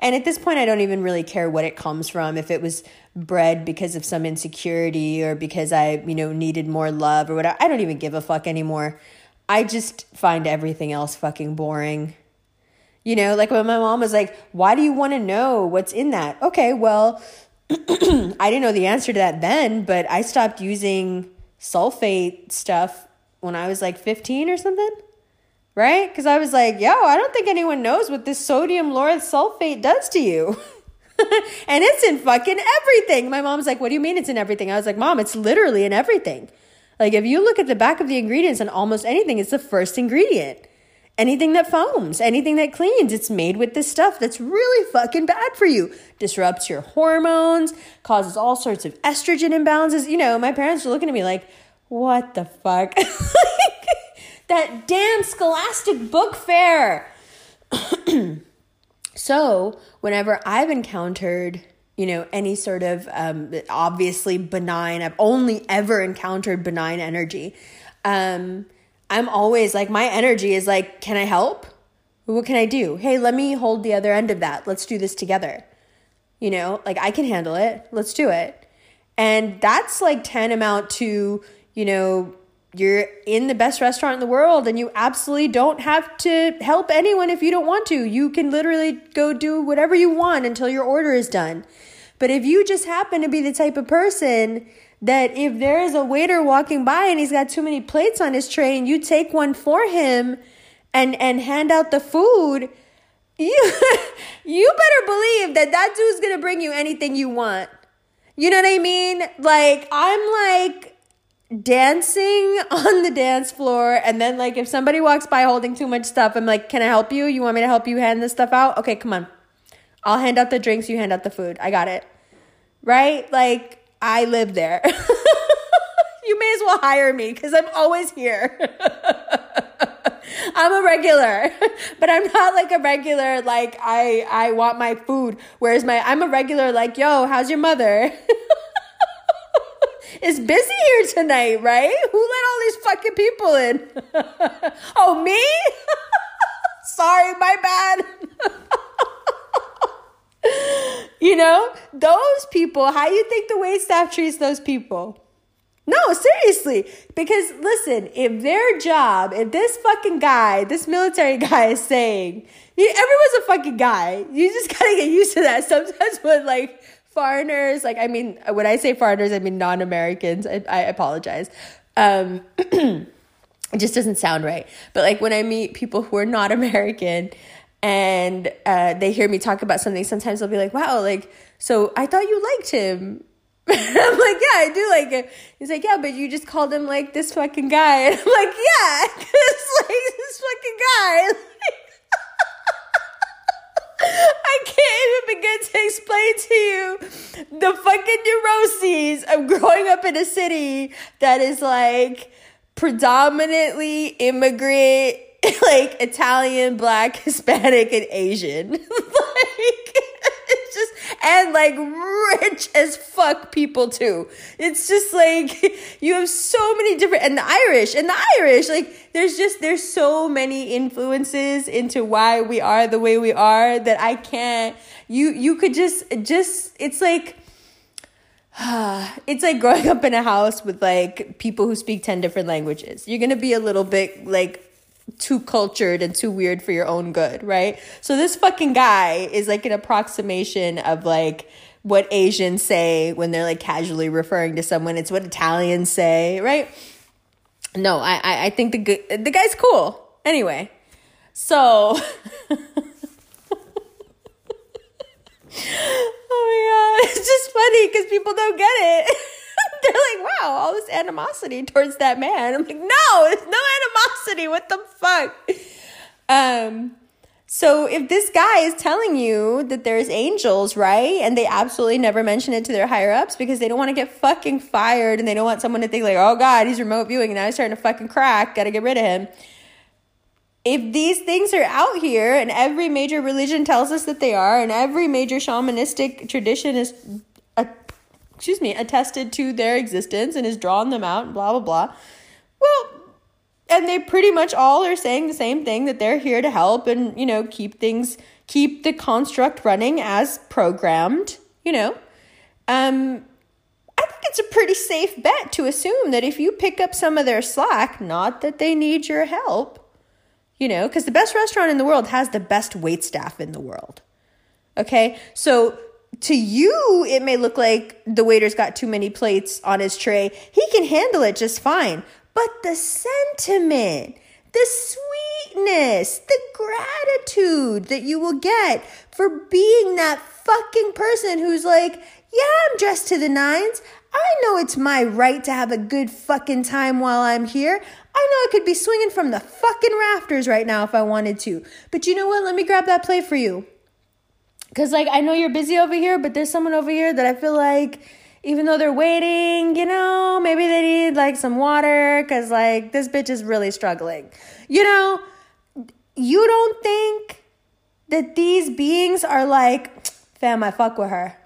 And at this point, I don't even really care what it comes from. If it was bred because of some insecurity or because I, you know, needed more love or whatever, I don't even give a fuck anymore. I just find everything else fucking boring. You know, like when my mom was like, why do you want to know what's in that? Okay, well, I didn't know the answer to that then, but I stopped using sulfate stuff when I was like 15 or something, right? Because I was like, yo, I don't think anyone knows what this sodium laureth sulfate does to you. And it's in fucking everything. My mom's like, what do you mean it's in everything? I was like, Mom, it's literally in everything. Like if you look at the back of the ingredients on almost anything, it's the first ingredient. Anything that foams, anything that cleans, it's made with this stuff that's really fucking bad for you. Disrupts your hormones, causes all sorts of estrogen imbalances. You know, my parents were looking at me like, what the fuck? That damn Scholastic Book Fair. So whenever I've encountered, you know, any sort of obviously benign, I've only ever encountered benign energy, I'm always like, my energy is like, can I help? What can I do? Hey, let me hold the other end of that. Let's do this together. You know, like I can handle it. Let's do it. And that's like tantamount to, you know, you're in the best restaurant in the world and you absolutely don't have to help anyone if you don't want to. You can literally go do whatever you want until your order is done. But if you just happen to be the type of person that if there is a waiter walking by and he's got too many plates on his tray and you take one for him and hand out the food, you better believe that dude's going to bring you anything you want. You know what I mean? Like, I'm like dancing on the dance floor. And then like if somebody walks by holding too much stuff, I'm like, can I help you? You want me to help you hand this stuff out? Okay, come on. I'll hand out the drinks. You hand out the food. I got it. Right? Like, I live there. You may as well hire me because I'm always here. I'm a regular, but I'm not like a regular, like I want my food. Whereas I'm a regular, like, yo, how's your mother? It's busy here tonight, right? Who let all these fucking people in? Oh, me? Sorry, my bad. You know, those people, how you think the waitstaff treats those people? No, seriously. Because listen, if their job, if this fucking guy, this military guy is saying, everyone's a fucking guy. You just gotta get used to that. Sometimes when like foreigners, like, I mean, when I say foreigners, I mean non-Americans. I apologize. It just doesn't sound right. But like when I meet people who are not American and they hear me talk about something, sometimes they'll be like, wow, like, so I thought you liked him. I'm like, yeah, I do like him. He's like, yeah, but you just called him like this fucking guy. And I'm like, yeah, because like this fucking guy. I can't even begin to explain to you the fucking neuroses of growing up in a city that is like predominantly immigrant, like Italian, Black, Hispanic, and Asian. Like, it's just, and like rich as fuck people too. It's just like, you have so many different, and the Irish, like there's so many influences into why we are the way we are that I can't, you could just, it's like growing up in a house with like people who speak 10 different languages. You're going to be a little bit like too cultured and too weird for your own good, right? So this fucking guy is like an approximation of like what Asians say when they're like casually referring to someone. It's what Italians say, right? No, I think the guy's cool. Anyway, so... Oh my God, it's just funny because people don't get it. They're like, wow, all this animosity towards that man. I'm like, no, it's no animosity. What the fuck? So if this guy is telling you that there's angels, right? And they absolutely never mention it to their higher ups because they don't want to get fucking fired and they don't want someone to think like, oh God, he's remote viewing and now he's starting to fucking crack. Got to get rid of him. If these things are out here and every major religion tells us that they are and every major shamanistic tradition is attested to their existence and has drawn them out and blah, blah, blah. Well, and they pretty much all are saying the same thing, that they're here to help and, you know, keep the construct running as programmed, you know. I think it's a pretty safe bet to assume that if you pick up some of their slack, not that they need your help, you know, because the best restaurant in the world has the best waitstaff in the world. Okay, so to you, it may look like the waiter's got too many plates on his tray. He can handle it just fine. But the sentiment, the sweetness, the gratitude that you will get for being that fucking person who's like, yeah, I'm dressed to the nines. I know it's my right to have a good fucking time while I'm here. I know I could be swinging from the fucking rafters right now if I wanted to. But you know what? Let me grab that plate for you. Because, like, I know you're busy over here, but there's someone over here that I feel like, even though they're waiting, you know, maybe they need, like, some water because, like, this bitch is really struggling. You know, you don't think that these beings are like, fam, I fuck with her.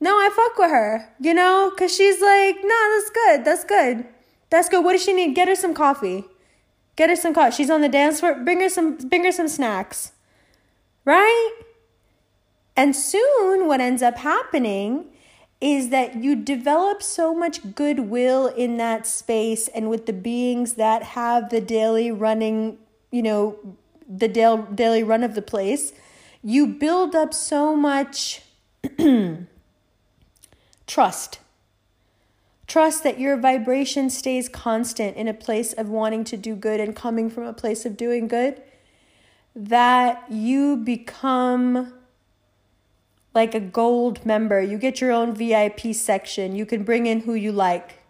No, I fuck with her, you know, because she's like, no, that's good. What does she need? Get her some coffee. She's on the dance floor. Bring her some snacks, right? And soon what ends up happening is that you develop so much goodwill in that space and with the beings that have the daily running, you know, the daily run of the place. You build up so much trust. Trust that your vibration stays constant in a place of wanting to do good and coming from a place of doing good, that you become like a gold member. You get your own VIP section. You can bring in who you like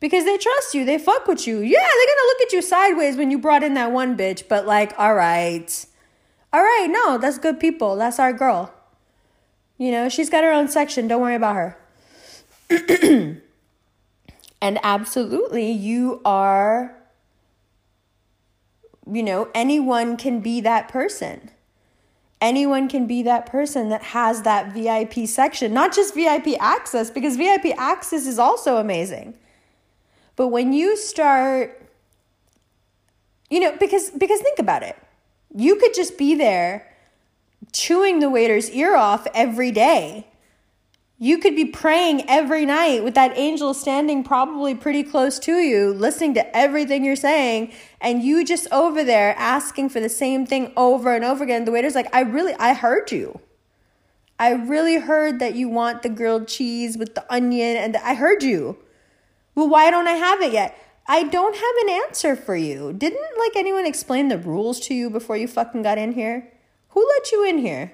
because they trust you. They fuck with you. Yeah, they're going to look at you sideways when you brought in that one bitch, but like, all right, no, that's good people. That's our girl. You know, she's got her own section. Don't worry about her. And absolutely, you are, you know, anyone can be that person. Anyone can be that person that has that VIP section, not just VIP access, because VIP access is also amazing. But when you start, you know, because think about it. You could just be there chewing the waiter's ear off every day, You could be praying every night with that angel standing probably pretty close to you, listening to everything you're saying, and you just over there asking for the same thing over and over again. The waiter's like, I heard you. I really heard that you want the grilled cheese with the onion, and I heard you. Well, why don't I have it yet? I don't have an answer for you. Didn't anyone explain the rules to you before you fucking got in here? Who let you in here?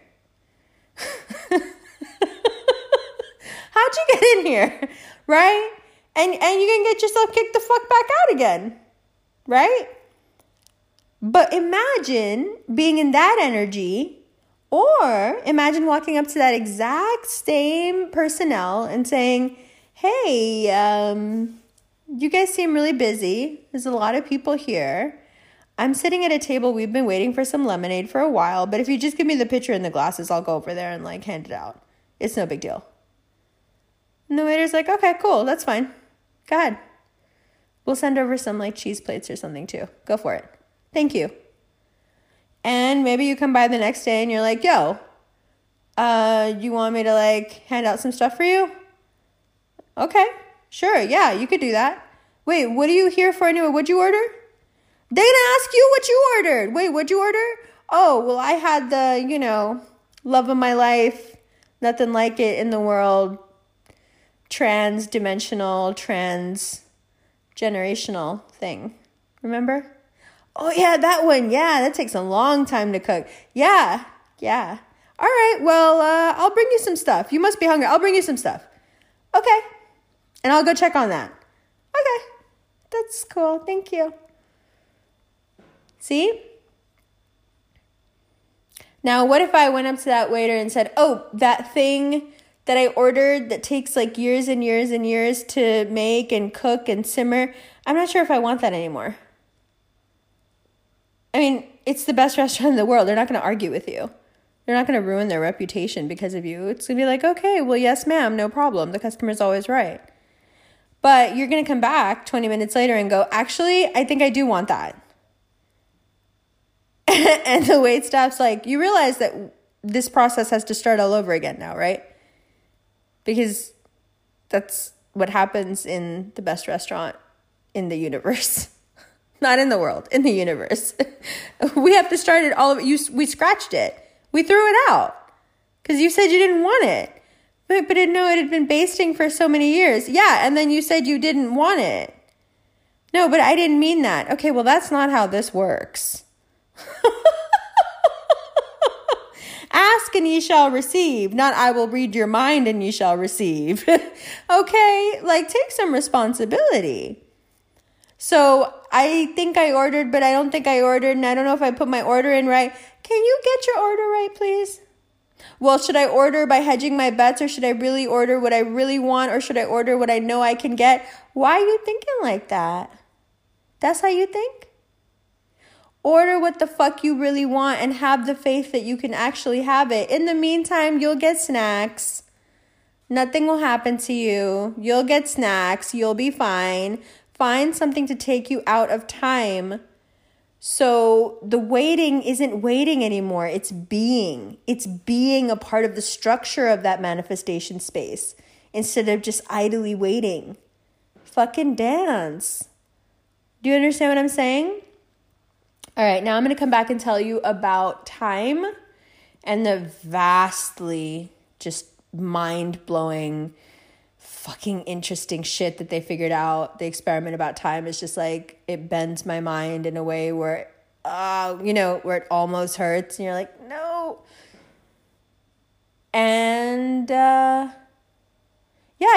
How'd you get in here, right? And you can get yourself kicked the fuck back out again, right? But imagine being in that energy, or imagine walking up to that exact same personnel and saying, hey, you guys seem really busy. There's a lot of people here. I'm sitting at a table. We've been waiting for some lemonade for a while, but if you just give me the pitcher and the glasses, I'll go over there and hand it out. It's no big deal. And the waiter's like, okay, cool, that's fine. Go ahead. We'll send over some cheese plates or something too. Go for it. Thank you. And maybe you come by the next day and you're like, yo, you want me to hand out some stuff for you? Okay, sure, yeah, you could do that. Wait, what are you here for anyway? What'd you order? They're gonna ask you what you ordered. Wait, what'd you order? Oh, well, I had the, love of my life, nothing like it in the world. Trans-dimensional, trans-generational thing. Remember? Oh, yeah, that one. Yeah, that takes a long time to cook. Yeah. All right, well, I'll bring you some stuff. You must be hungry. I'll bring you some stuff. Okay. And I'll go check on that. Okay. That's cool. Thank you. See? Now, what if I went up to that waiter and said, oh, that thing that I ordered that takes years and years and years to make and cook and simmer, I'm not sure if I want that anymore. I mean, it's the best restaurant in the world. They're not going to argue with you. They're not going to ruin their reputation because of you. It's going to be okay, well, yes, ma'am, no problem. The customer's always right. But you're going to come back 20 minutes later and go, actually, I think I do want that. And the waitstaff's you realize that this process has to start all over again now, right? Because that's what happens in the best restaurant in the universe. Not in the world, in the universe. We have to start it all over. We scratched it. We threw it out. Because you said you didn't want it. But no, it had been basting for so many years. Yeah, and then you said you didn't want it. No, but I didn't mean that. Okay, well, that's not how this works. Ask and ye shall receive, not I will read your mind and ye shall receive. Okay, take some responsibility. So I think I ordered, but I don't think I ordered, and I don't know if I put my order in right. Can you get your order right, please? Well, should I order by hedging my bets, or should I really order what I really want, or should I order what I know I can get? Why are you thinking like that? That's how you think? Order what the fuck you really want and have the faith that you can actually have it. In the meantime, you'll get snacks. Nothing will happen to you. You'll get snacks. You'll be fine. Find something to take you out of time. So the waiting isn't waiting anymore. It's being. It's being a part of the structure of that manifestation space instead of just idly waiting. Fucking dance. Do you understand what I'm saying? All right, now I'm going to come back and tell you about time and the vastly just mind-blowing, fucking interesting shit that they figured out. The experiment about time is just it bends my mind in a way where, where it almost hurts. And you're like, no. And I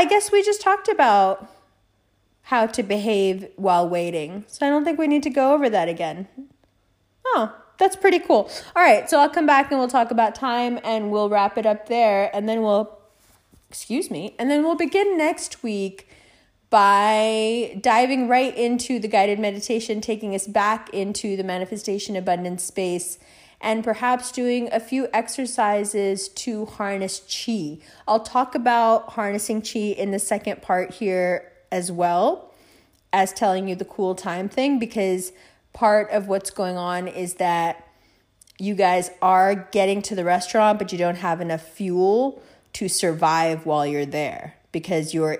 guess we just talked about how to behave while waiting. So I don't think we need to go over that again. Oh, that's pretty cool. All right, so I'll come back and we'll talk about time and we'll wrap it up there. And then we'll begin next week by diving right into the guided meditation, taking us back into the manifestation abundance space and perhaps doing a few exercises to harness chi. I'll talk about harnessing chi in the second part here as well as telling you the cool time thing, because part of what's going on is that you guys are getting to the restaurant, but you don't have enough fuel to survive while you're there, because you're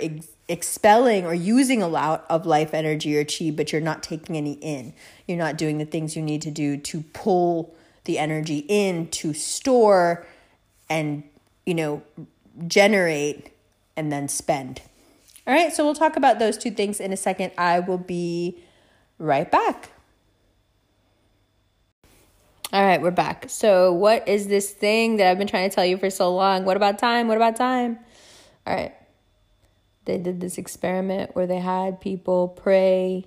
expelling or using a lot of life energy or chi, but you're not taking any in. You're not doing the things you need to do to pull the energy in, to store and, generate and then spend. All right, so we'll talk about those two things in a second. I will be right back. All right, we're back. So what is this thing that I've been trying to tell you for so long? What about time? All right. They did this experiment where they had people pray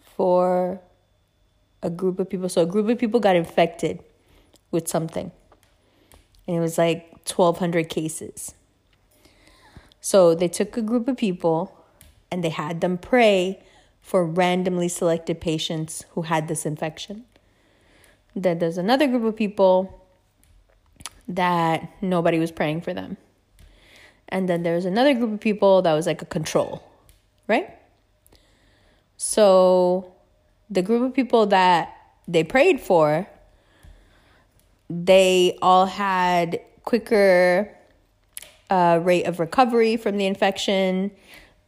for a group of people. So a group of people got infected with something. And it was like 1,200 cases. So they took a group of people and they had them pray for randomly selected patients who had this infection. Then there's another group of people that nobody was praying for them. And then there's another group of people that was like a control, right? So the group of people that they prayed for, they all had quicker rate of recovery from the infection.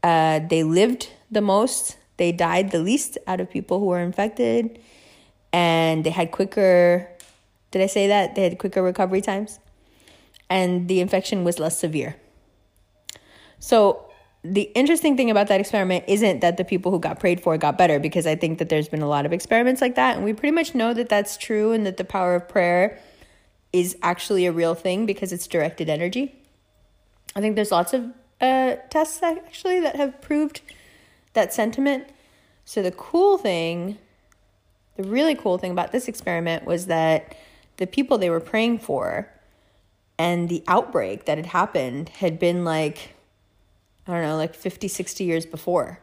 They lived the most. They died the least out of people who were infected. And they had quicker, did I say that? They had quicker recovery times. And the infection was less severe. So the interesting thing about that experiment isn't that the people who got prayed for got better, because I think that there's been a lot of experiments like that. And we pretty much know that that's true, and that the power of prayer is actually a real thing because it's directed energy. I think there's lots of tests actually that have proved that sentiment. So the really cool thing about this experiment was that the people they were praying for and the outbreak that had happened had been like, 50, 60 years before.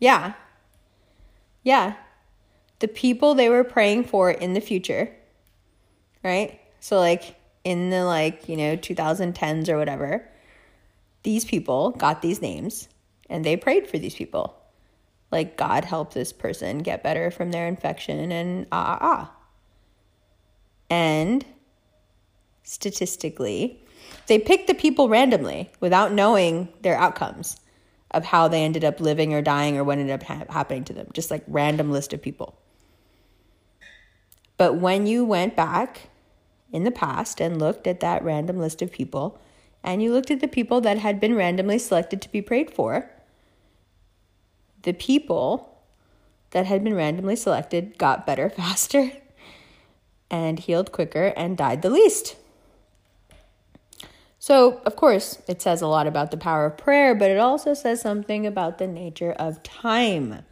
Yeah. The people they were praying for in the future, right? So in the 2010s or whatever, these people got these names and they prayed for these people. God help this person get better from their infection and And statistically, they picked the people randomly without knowing their outcomes of how they ended up living or dying or what ended up happening to them. Just random list of people. But when you went back in the past and looked at that random list of people, and you looked at the people that had been randomly selected to be prayed for, the people that had been randomly selected got better faster and healed quicker and died the least. So, of course, it says a lot about the power of prayer, but it also says something about the nature of time,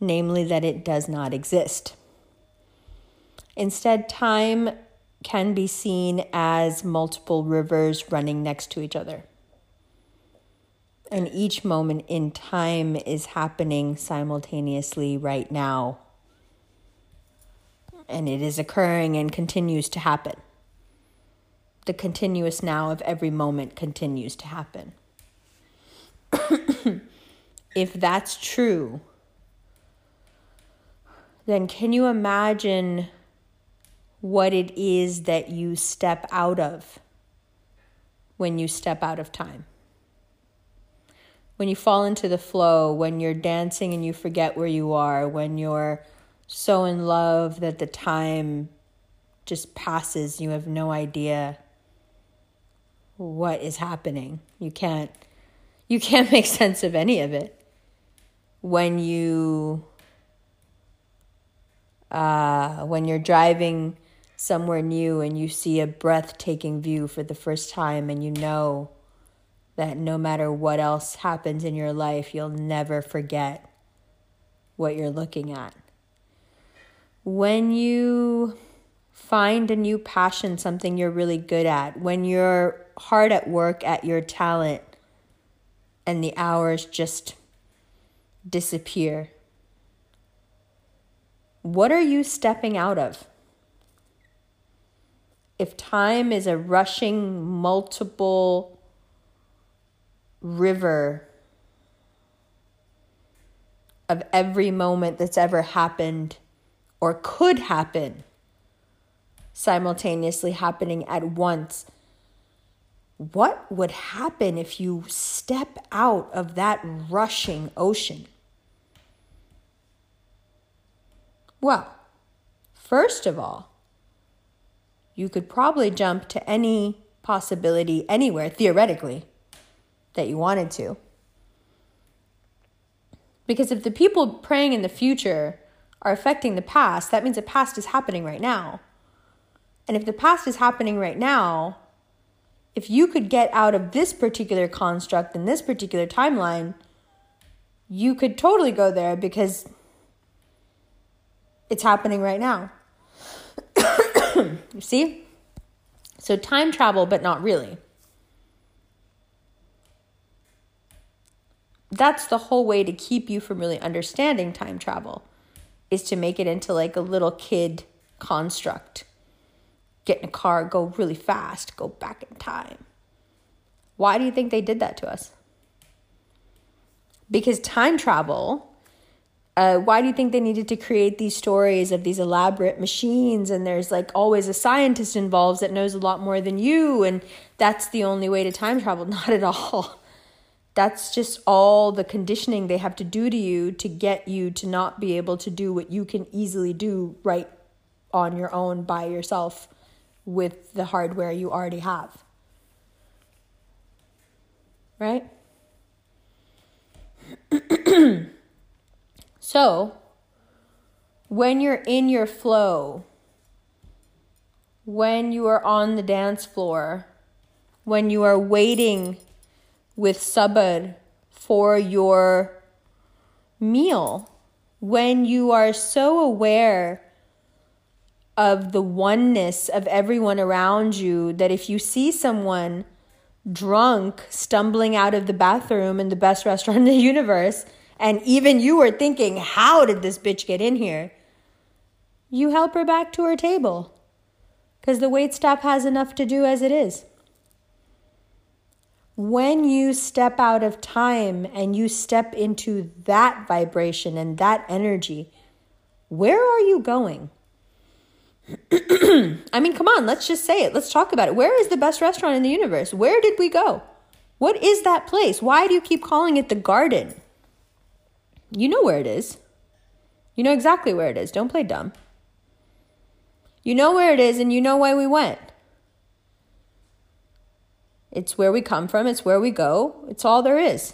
namely that it does not exist. Instead, time can be seen as multiple rivers running next to each other. And each moment in time is happening simultaneously right now. And it is occurring and continues to happen. The continuous now of every moment continues to happen. If that's true, then can you imagine what it is that you step out of when you step out of time? When you fall into the flow, when you're dancing and you forget where you are, when you're so in love that the time just passes, you have no idea what is happening. You can't make sense of any of it. When you're driving somewhere new and you see a breathtaking view for the first time, and you know that no matter what else happens in your life, you'll never forget what you're looking at. When you find a new passion, something you're really good at, when you're hard at work at your talent and the hours just disappear, what are you stepping out of? If time is a rushing, multiple river of every moment that's ever happened or could happen, simultaneously happening at once. What would happen if you step out of that rushing ocean? Well, first of all, you could probably jump to any possibility anywhere, theoretically, that you wanted to. Because if the people praying in the future are affecting the past, that means the past is happening right now. And if the past is happening right now, if you could get out of this particular construct and this particular timeline, you could totally go there because it's happening right now. You see? So time travel, but not really. That's the whole way to keep you from really understanding time travel, is to make it into like a little kid construct. Get in a car, go really fast, go back in time. Why do you think they did that to us? Because time travel, why do you think they needed to create these stories of these elaborate machines, and there's like always a scientist involved that knows a lot more than you, and that's the only way to time travel? Not at all. That's just all the conditioning they have to do to you to get you to not be able to do what you can easily do right on your own by yourself with the hardware you already have. Right? So, when you're in your flow, when you are on the dance floor, when you are waiting with sabr for your meal, when you are so aware of the oneness of everyone around you that if you see someone drunk stumbling out of the bathroom in the best restaurant in the universe, and even you were thinking, how did this bitch get in here? You help her back to her table. Because the waitstaff has enough to do as it is. When you step out of time and you step into that vibration and that energy, where are you going? I mean, come on, let's just say it. Let's talk about it. Where is the best restaurant in the universe? Where did we go? What is that place? Why do you keep calling it the garden? You know where it is. You know exactly where it is. Don't play dumb. You know where it is, and you know why we went. It's where we come from. It's where we go. It's all there is.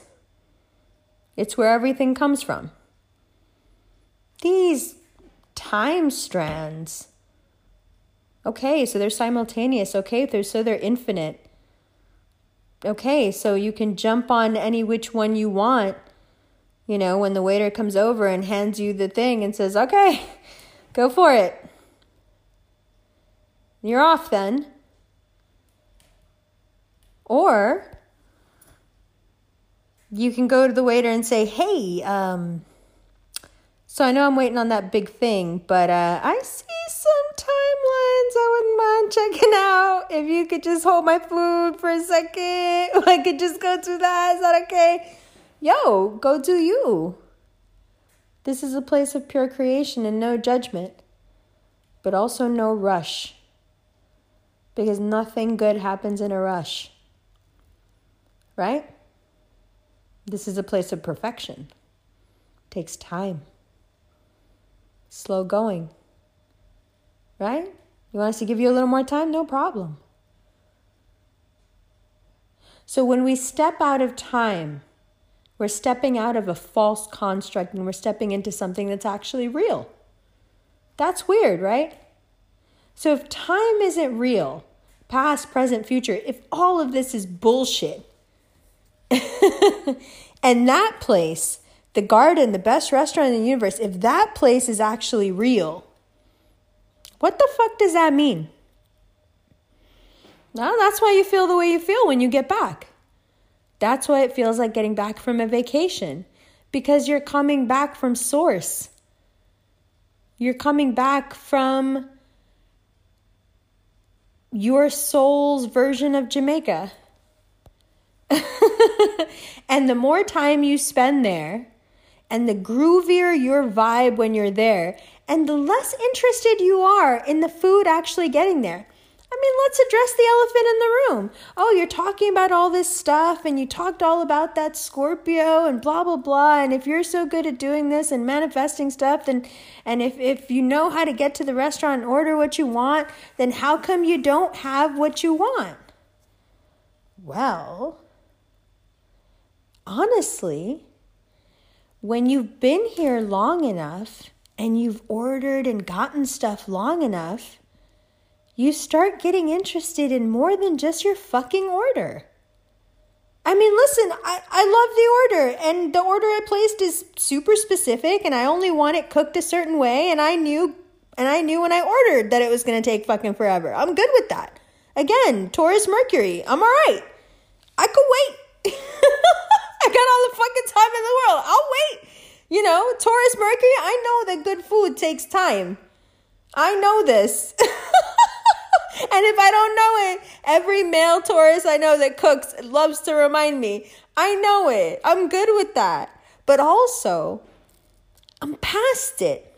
It's where everything comes from. These time strands. Okay, so they're simultaneous. Okay, so they're infinite. Okay, so you can jump on any which one you want. You know, when the waiter comes over and hands you the thing and says, okay, go for it. You're off then. Or you can go to the waiter and say, hey, so I know I'm waiting on that big thing, but I see some timelines I wouldn't mind checking out. If you could just hold my food for a second, I could just go through that. Is that okay? Yo, go do you. This is a place of pure creation and no judgment, but also no rush, because nothing good happens in a rush, right? This is a place of perfection. It takes time. Slow going, right? You want us to give you a little more time? No problem. So when we step out of time, we're stepping out of a false construct and we're stepping into something that's actually real. That's weird, right? So if time isn't real, past, present, future, if all of this is bullshit, and that place, the garden, the best restaurant in the universe, if that place is actually real, what the fuck does that mean? Well, that's why you feel the way you feel when you get back. That's why it feels like getting back from a vacation, because you're coming back from source. You're coming back from your soul's version of Jamaica. And the more time you spend there, and the groovier your vibe when you're there, and the less interested you are in the food actually getting there. I mean, let's address the elephant in the room. Oh, you're talking about all this stuff and you talked all about that Scorpio and blah, blah, blah. And if you're so good at doing this and manifesting stuff, then, and if you know how to get to the restaurant and order what you want, then how come you don't have what you want? Well, honestly, when you've been here long enough and you've ordered and gotten stuff long enough, you start getting interested in more than just your fucking order. I mean, listen, I love the order, and the order I placed is super specific, and I only want it cooked a certain way, and I knew when I ordered that it was going to take fucking forever. I'm good with that. Again, Taurus Mercury, I'm all right. I could wait. I got all the fucking time in the world. I'll wait. You know, Taurus Mercury, I know that good food takes time. I know this. And if I don't know it, every male Taurus I know that cooks loves to remind me. I know it. I'm good with that. But also, I'm past it.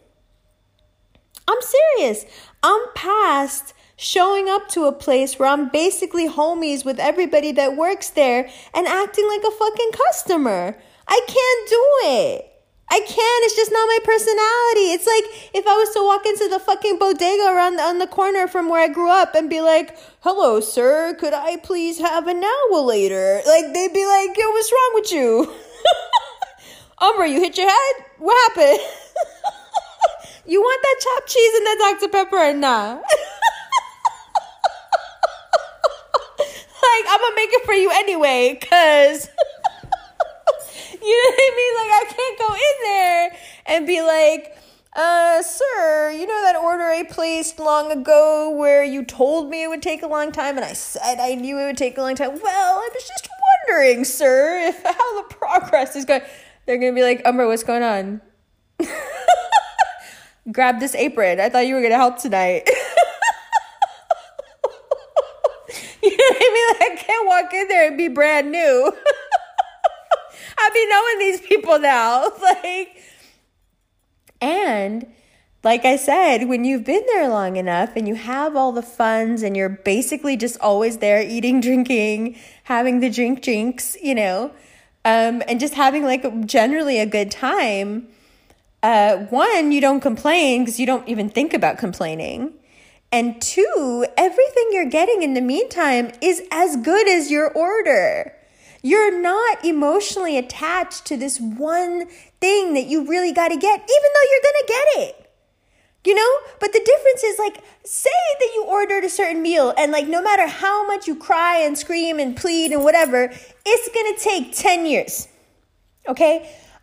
I'm serious. I'm past showing up to a place where I'm basically homies with everybody that works there and acting like a fucking customer. I can't do it. I can't. It's just not my personality. It's like if I was to walk into the fucking bodega around on the corner from where I grew up and be like, hello, sir, could I please have an hour later? Like, they'd be like, yo, what's wrong with you? Umbra, you hit your head? What happened? You want that chopped cheese and that Dr. Pepper or nah? Like, I'm going to make it for you anyway, because... You know what I mean? Like, I can't go in there and be like, sir, you know that order I placed long ago where you told me it would take a long time and I said I knew it would take a long time. Well, I was just wondering, sir, how the progress is going. They're going to be like, Umbra, what's going on? Grab this apron. I thought you were going to help tonight. You know what I mean? Like, I can't walk in there and be brand new. I be knowing these people now. Like, and like I said, when you've been there long enough and you have all the funds and you're basically just always there eating, drinking, having the drinks, you know, and just having like generally a good time. One, you don't complain because you don't even think about complaining. And two, everything you're getting in the meantime is as good as your order. You're not emotionally attached to this one thing that you really got to get, even though you're going to get it, you know? But the difference is, like, say that you ordered a certain meal and, like, no matter how much you cry and scream and plead and whatever, it's going to take 10 years, okay?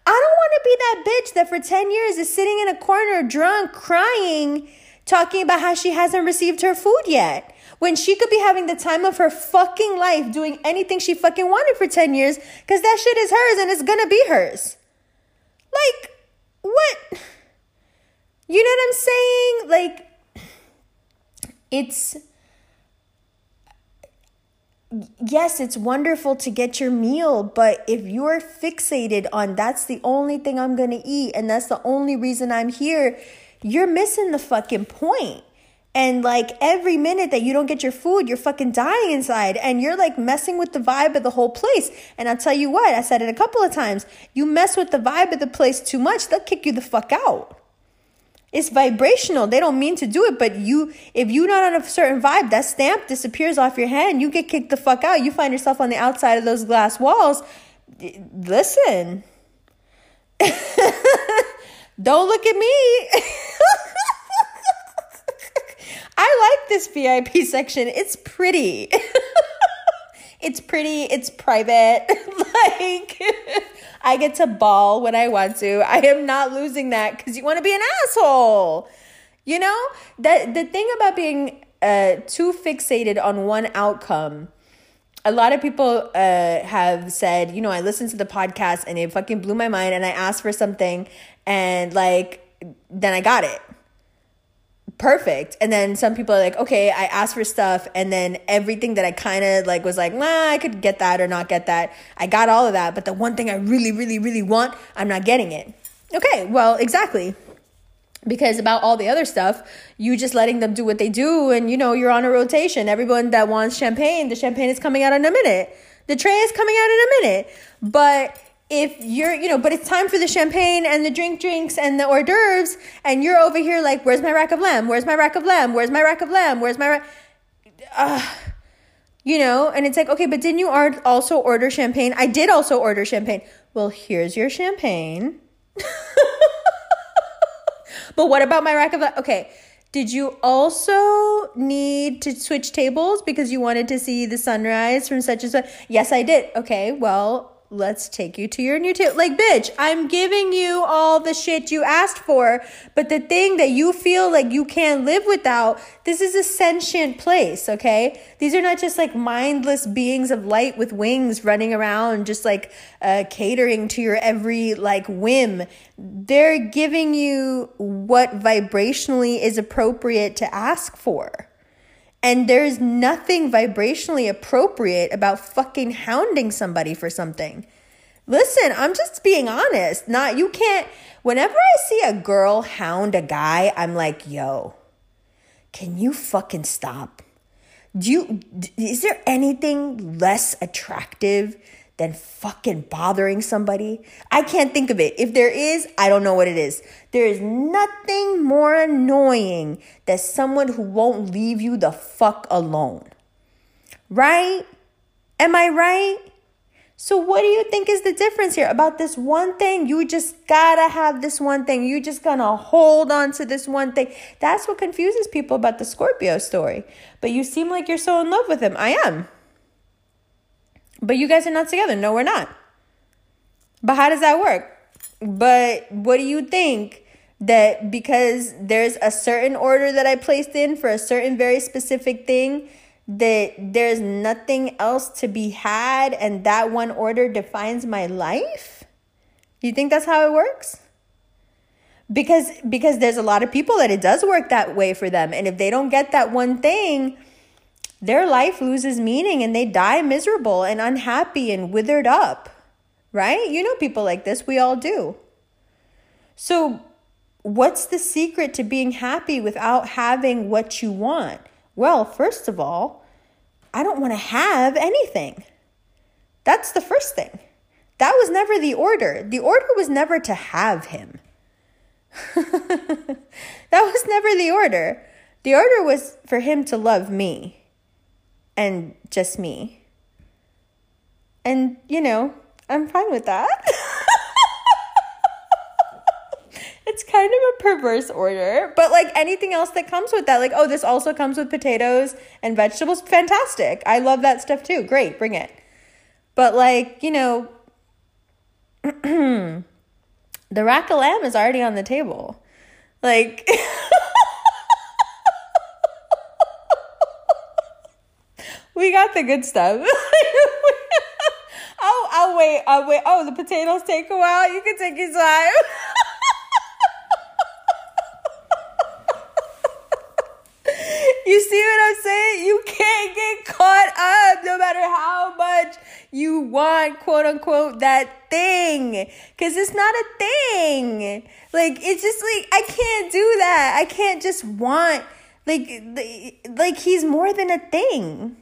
I don't want to be that bitch that for 10 years is sitting in a corner drunk, crying, talking about how she hasn't received her food yet, when she could be having the time of her fucking life doing anything she fucking wanted for 10 years because that shit is hers and it's gonna be hers. Like, what? You know what I'm saying? Like, it's... Yes, it's wonderful to get your meal, but if you're fixated on that's the only thing I'm gonna eat and that's the only reason I'm here, you're missing the fucking point. And like every minute that you don't get your food, you're fucking dying inside and you're like messing with the vibe of the whole place. And I'll tell you what, I said it a couple of times. You mess with the vibe of the place too much, they'll kick you the fuck out. It's vibrational. They don't mean to do it, but if you're not on a certain vibe, that stamp disappears off your hand. You get kicked the fuck out. You find yourself on the outside of those glass walls. Listen, don't look at me. I like this VIP section. It's pretty. It's pretty. It's private. Like, I get to ball when I want to. I am not losing that because you want to be an asshole. You know, that the thing about being too fixated on one outcome, a lot of people have said, you know, I listened to the podcast and it fucking blew my mind and I asked for something and like, then I got it. Perfect. And then some people are like, okay, I asked for stuff. And then everything that I kind of like was like, nah, I could get that or not get that. I got all of that. But the one thing I really, really, really want, I'm not getting it. Okay, well, exactly. Because about all the other stuff, you just letting them do what they do, and you know, you're on a rotation. Everyone that wants champagne, the champagne is coming out in a minute. The tray is coming out in a minute. But if you're, you know, but it's time for the champagne and the drinks and the hors d'oeuvres, and you're over here like, where's my rack of lamb? Where's my rack of lamb? Where's my rack of lamb? Where's my you know, and it's like, okay, but didn't you also order champagne? I did also order champagne. Well, here's your champagne. But what about my rack of... Okay, did you also need to switch tables because you wanted to see the sunrise from such and such? Yes, I did. Okay, well, let's take you to your new table. Like, bitch, I'm giving you all the shit you asked for, but the thing that you feel like you can't live without, this is a sentient place, okay? These are not just like mindless beings of light with wings running around just like catering to your every like whim. They're giving you what vibrationally is appropriate to ask for. And there's nothing vibrationally appropriate about fucking hounding somebody for something. Listen, I'm just being honest. Not, you can't, whenever I see a girl hound a guy, I'm like, yo, can you fucking stop? Is there anything less attractive than fucking bothering somebody? I can't think of it. If there is, I don't know what it is. There is nothing more annoying than someone who won't leave you the fuck alone. Right? Am I right? So what do you think is the difference here about this one thing? You just gotta have this one thing. You just gonna hold on to this one thing. That's what confuses people about the Scorpio story. But you seem like you're so in love with him. I am. But you guys are not together. No, we're not. But how does that work? But what do you think that because there's a certain order that I placed in for a certain very specific thing, that there's nothing else to be had and that one order defines my life? You think that's how it works? Because there's a lot of people that it does work that way for them. And if they don't get that one thing, their life loses meaning and they die miserable and unhappy and withered up, right? You know people like this. We all do. So what's the secret to being happy without having what you want? Well, first of all, I don't want to have anything. That's the first thing. That was never the order. The order was never to have him. That was never the order. The order was for him to love me. And just me. And, you know, I'm fine with that. It's kind of a perverse order. But, like, anything else that comes with that. Like, oh, this also comes with potatoes and vegetables. Fantastic. I love that stuff, too. Great. Bring it. But, like, you know, the rack of lamb is already on the table. Like... We got the good stuff. Oh, I'll wait. Oh, the potatoes take a while. You can take your time. You see what I'm saying? You can't get caught up no matter how much you want, quote unquote, that thing. Because it's not a thing. Like, it's just like, I can't do that. I can't just want, like he's more than a thing.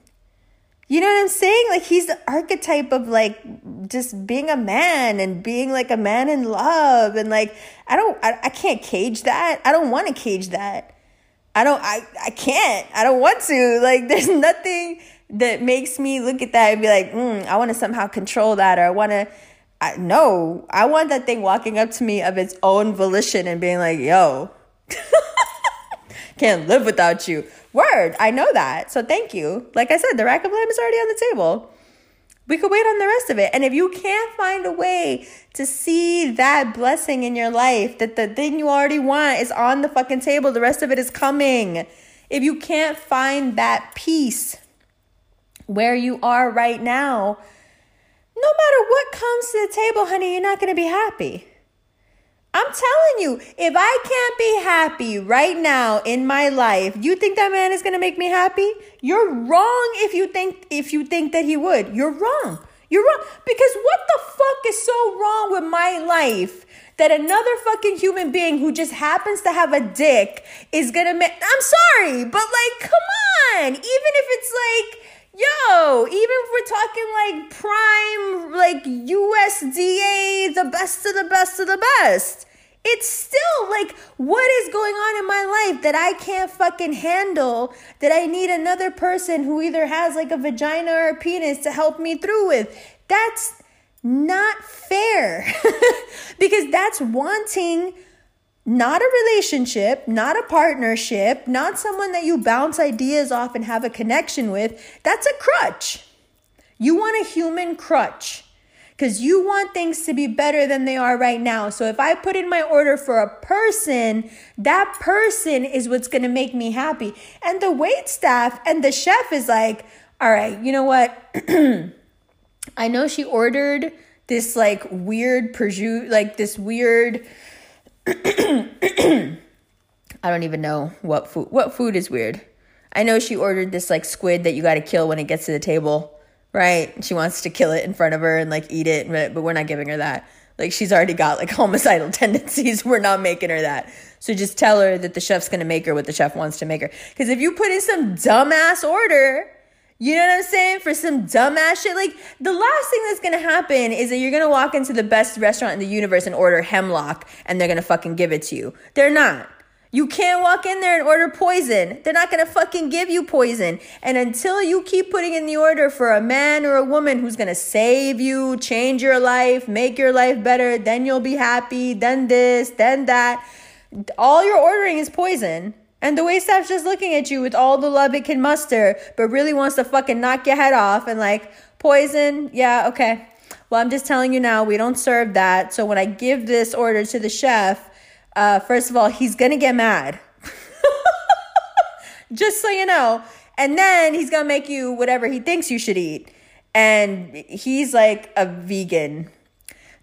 You know what I'm saying? Like, he's the archetype of, like, just being a man and being, like, a man in love. And, like, I can't cage that. I don't want to cage that. I can't. I don't want to. Like, there's nothing that makes me look at that and be like, I want to somehow control that. Or no, I want that thing walking up to me of its own volition and being like, yo, can't live without you. Word, I know that. So thank you. Like I said, the rack of lamb is already on the table. We could wait on the rest of it. And if you can't find a way to see that blessing in your life, that the thing you already want is on the fucking table, the rest of it is coming. If you can't find that peace where you are right now, no matter what comes to the table, honey, you're not going to be happy. I'm telling you, if I can't be happy right now in my life, you think that man is going to make me happy? You're wrong if you think that he would. You're wrong. You're wrong. Because what the fuck is so wrong with my life that another fucking human being who just happens to have a dick is going to make... I'm sorry, but like, come on. Even if it's like... Yo, even if we're talking like prime, like USDA, the best of the best of the best, it's still like, what is going on in my life that I can't fucking handle, that I need another person who either has like a vagina or a penis to help me through with? That's not fair. Because that's wanting not a relationship, not a partnership, not someone that you bounce ideas off and have a connection with. That's a crutch. You want a human crutch because you want things to be better than they are right now. So if I put in my order for a person, that person is what's going to make me happy. And the waitstaff and the chef is like, all right, you know what? I know she ordered this like weird prosciutto, like this weird... I don't even know what food is weird. I know she ordered this like squid that you got to kill when it gets to the table, right? She wants to kill it in front of her and like eat it, but we're not giving her that. Like she's already got like homicidal tendencies. We're not making her that. So just tell her that the chef's going to make her what the chef wants to make her. Because if you put in some dumbass order, you know what I'm saying? For some dumbass shit. Like the last thing that's going to happen is that you're going to walk into the best restaurant in the universe and order hemlock and they're going to fucking give it to you. They're not. You can't walk in there and order poison. They're not going to fucking give you poison. And until you keep putting in the order for a man or a woman who's going to save you, change your life, make your life better, then you'll be happy, then this, then that. All you're ordering is poison. And the waitstaff's just looking at you with all the love it can muster, but really wants to fucking knock your head off and like, poison? Yeah, okay. Well, I'm just telling you now, we don't serve that. So when I give this order to the chef, first of all, he's going to get mad. Just so you know. And then he's going to make you whatever he thinks you should eat. And he's like a vegan.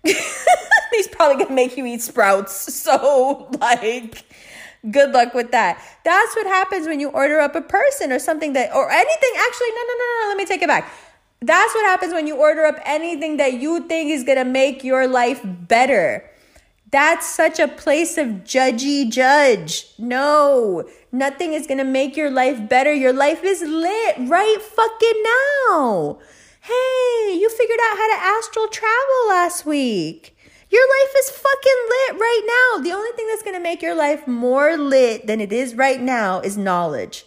He's probably going to make you eat sprouts. So like... good luck with that. That's what happens when you order up a person or something that, or anything. Actually, no. Let me take it back. That's what happens when you order up anything that you think is going to make your life better. That's such a place of judgy judge. No, nothing is going to make your life better. Your life is lit right fucking now. Hey, you figured out how to astral travel last week. Your life is fucking lit right now. The only thing that's going to make your life more lit than it is right now is knowledge.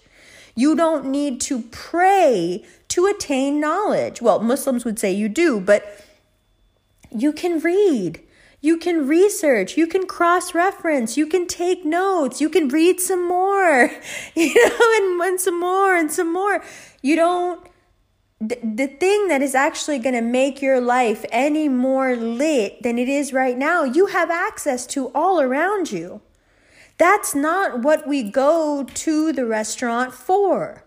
You don't need to pray to attain knowledge. Well, Muslims would say you do, but you can read. You can research. You can cross-reference. You can take notes. You can read some more, you know, and some more and some more. You don't... The thing that is actually going to make your life any more lit than it is right now, you have access to all around you. That's not what we go to the restaurant for,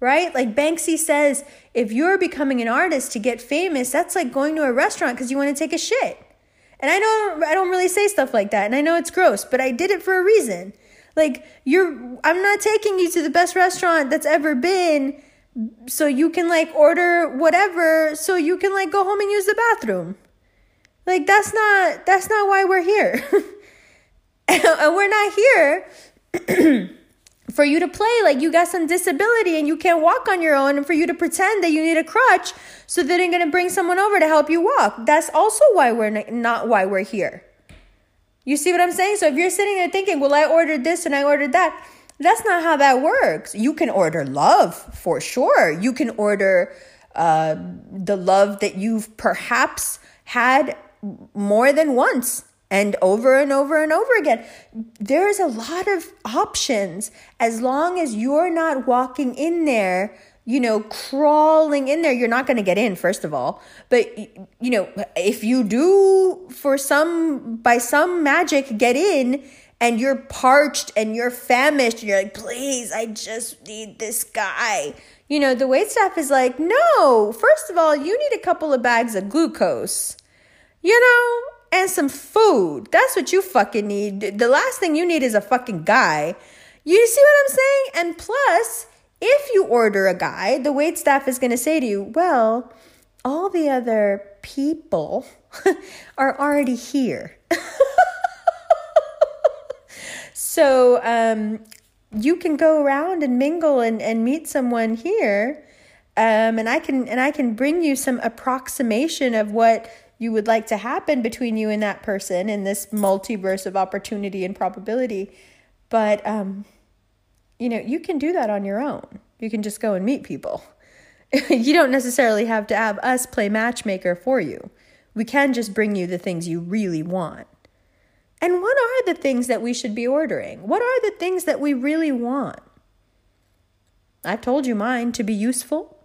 right? Like Banksy says, if you're becoming an artist to get famous, that's like going to a restaurant because you want to take a shit. And I don't really say stuff like that, and I know it's gross, but I did it for a reason. Like I'm not taking you to the best restaurant that's ever been so you can like order whatever, so you can like go home and use the bathroom. Like that's not why we're here. And we're not here for you to play like you got some disability and you can't walk on your own and for you to pretend that you need a crutch so that they're going to bring someone over to help you walk. That's also why not why we're here. You see what I'm saying? So if you're sitting there thinking, well, I ordered this and I ordered that, that's not how that works. You can order love for sure. You can order the love that you've perhaps had more than once and over and over and over again. There's a lot of options as long as you're not walking in there, you know, crawling in there. You're not going to get in, first of all. But, you know, if you do by some magic get in, and you're parched and you're famished and you're like, please, I just need this guy. You know, the waitstaff is like, no, first of all, you need a couple of bags of glucose, you know, and some food. That's what you fucking need. The last thing you need is a fucking guy. You see what I'm saying? And plus, if you order a guy, the waitstaff is going to say to you, well, all the other people are already here. So you can go around and mingle and meet someone here, and I can bring you some approximation of what you would like to happen between you and that person in this multiverse of opportunity and probability. But, you can do that on your own. You can just go and meet people. You don't necessarily have to have us play matchmaker for you. We can just bring you the things you really want. And what are the things that we should be ordering? What are the things that we really want? I've told you mine: to be useful,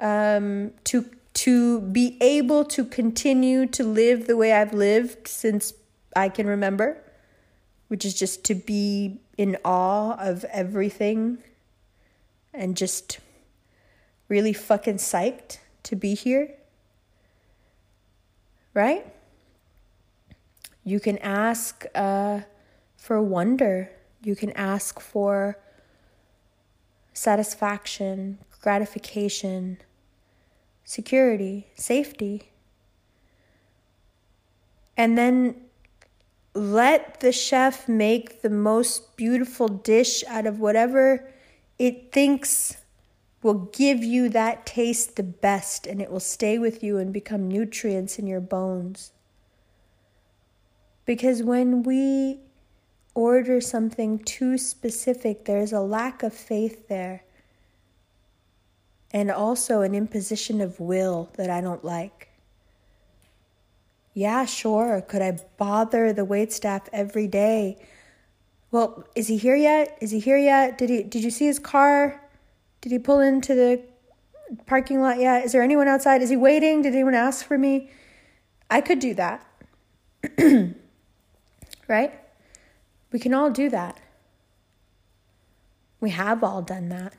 to be able to continue to live the way I've lived since I can remember, which is just to be in awe of everything and just really fucking psyched to be here, right? You can ask for wonder. You can ask for satisfaction, gratification, security, safety. And then let the chef make the most beautiful dish out of whatever it thinks will give you that taste the best, and it will stay with you and become nutrients in your bones. Because when we order something too specific, there's a lack of faith there. And also an imposition of will that I don't like. Yeah, sure. Could I bother the waitstaff every day? Well, is he here yet? Is he here yet? Did you see his car? Did he pull into the parking lot yet? Is there anyone outside? Is he waiting? Did anyone ask for me? I could do that. Right? We can all do that. We have all done that.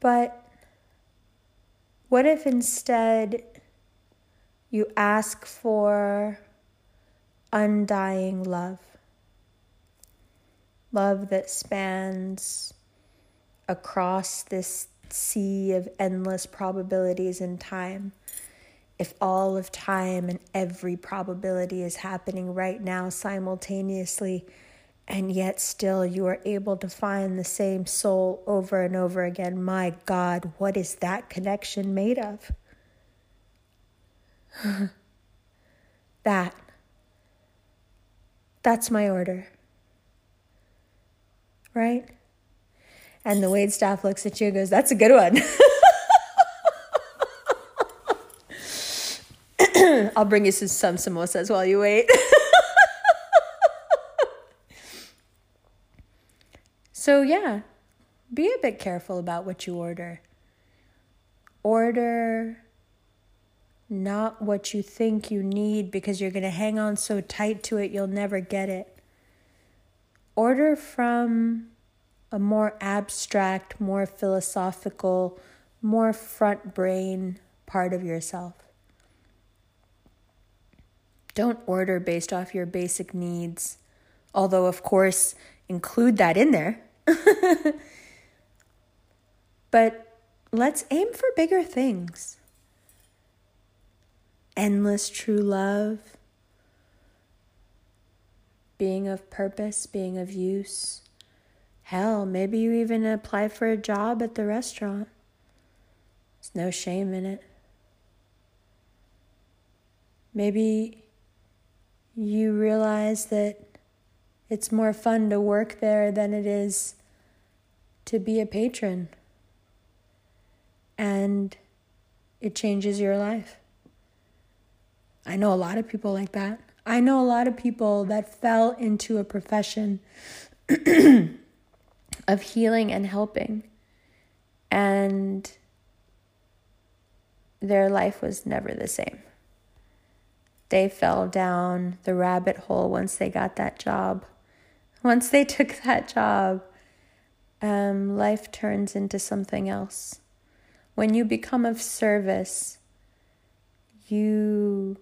But what if instead you ask for undying love? Love that spans across this sea of endless probabilities in time. If all of time and every probability is happening right now simultaneously, and yet still you are able to find the same soul over and over again, my God, what is that connection made of? That's my order. Right? And the waitstaff looks at you and goes, that's a good one. I'll bring you some samosas while you wait. So yeah, be a bit careful about what you order. Order not what you think you need, because you're going to hang on so tight to it you'll never get it. Order from a more abstract, more philosophical, more front brain part of yourself. Don't order based off your basic needs, although, of course, include that in there. But let's aim for bigger things. Endless true love, being of purpose, being of use. Hell, maybe you even apply for a job at the restaurant. There's no shame in it. Maybe you realize that it's more fun to work there than it is to be a patron. And it changes your life. I know a lot of people like that. I know a lot of people that fell into a profession of healing and helping. And their life was never the same. They fell down the rabbit hole once they got that job. Once they took that job, life turns into something else. When you become of service, you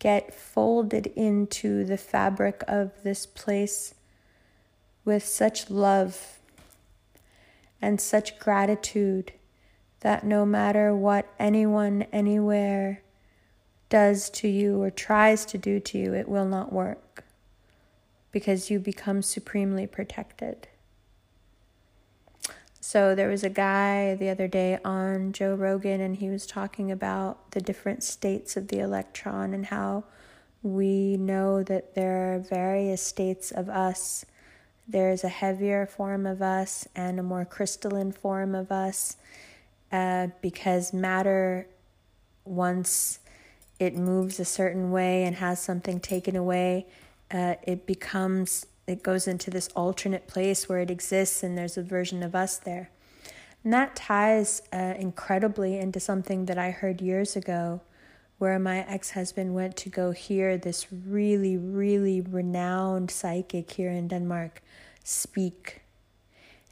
get folded into the fabric of this place with such love and such gratitude that no matter what anyone anywhere does to you or tries to do to you, it will not work because you become supremely protected. So there was a guy the other day on Joe Rogan, and he was talking about the different states of the electron and how we know that there are various states of us. There's a heavier form of us and a more crystalline form of us, because matter, once it moves a certain way and has something taken away, it goes into this alternate place where it exists, and there's a version of us there. And that ties incredibly into something that I heard years ago, where my ex-husband went to go hear this really, really renowned psychic here in Denmark speak.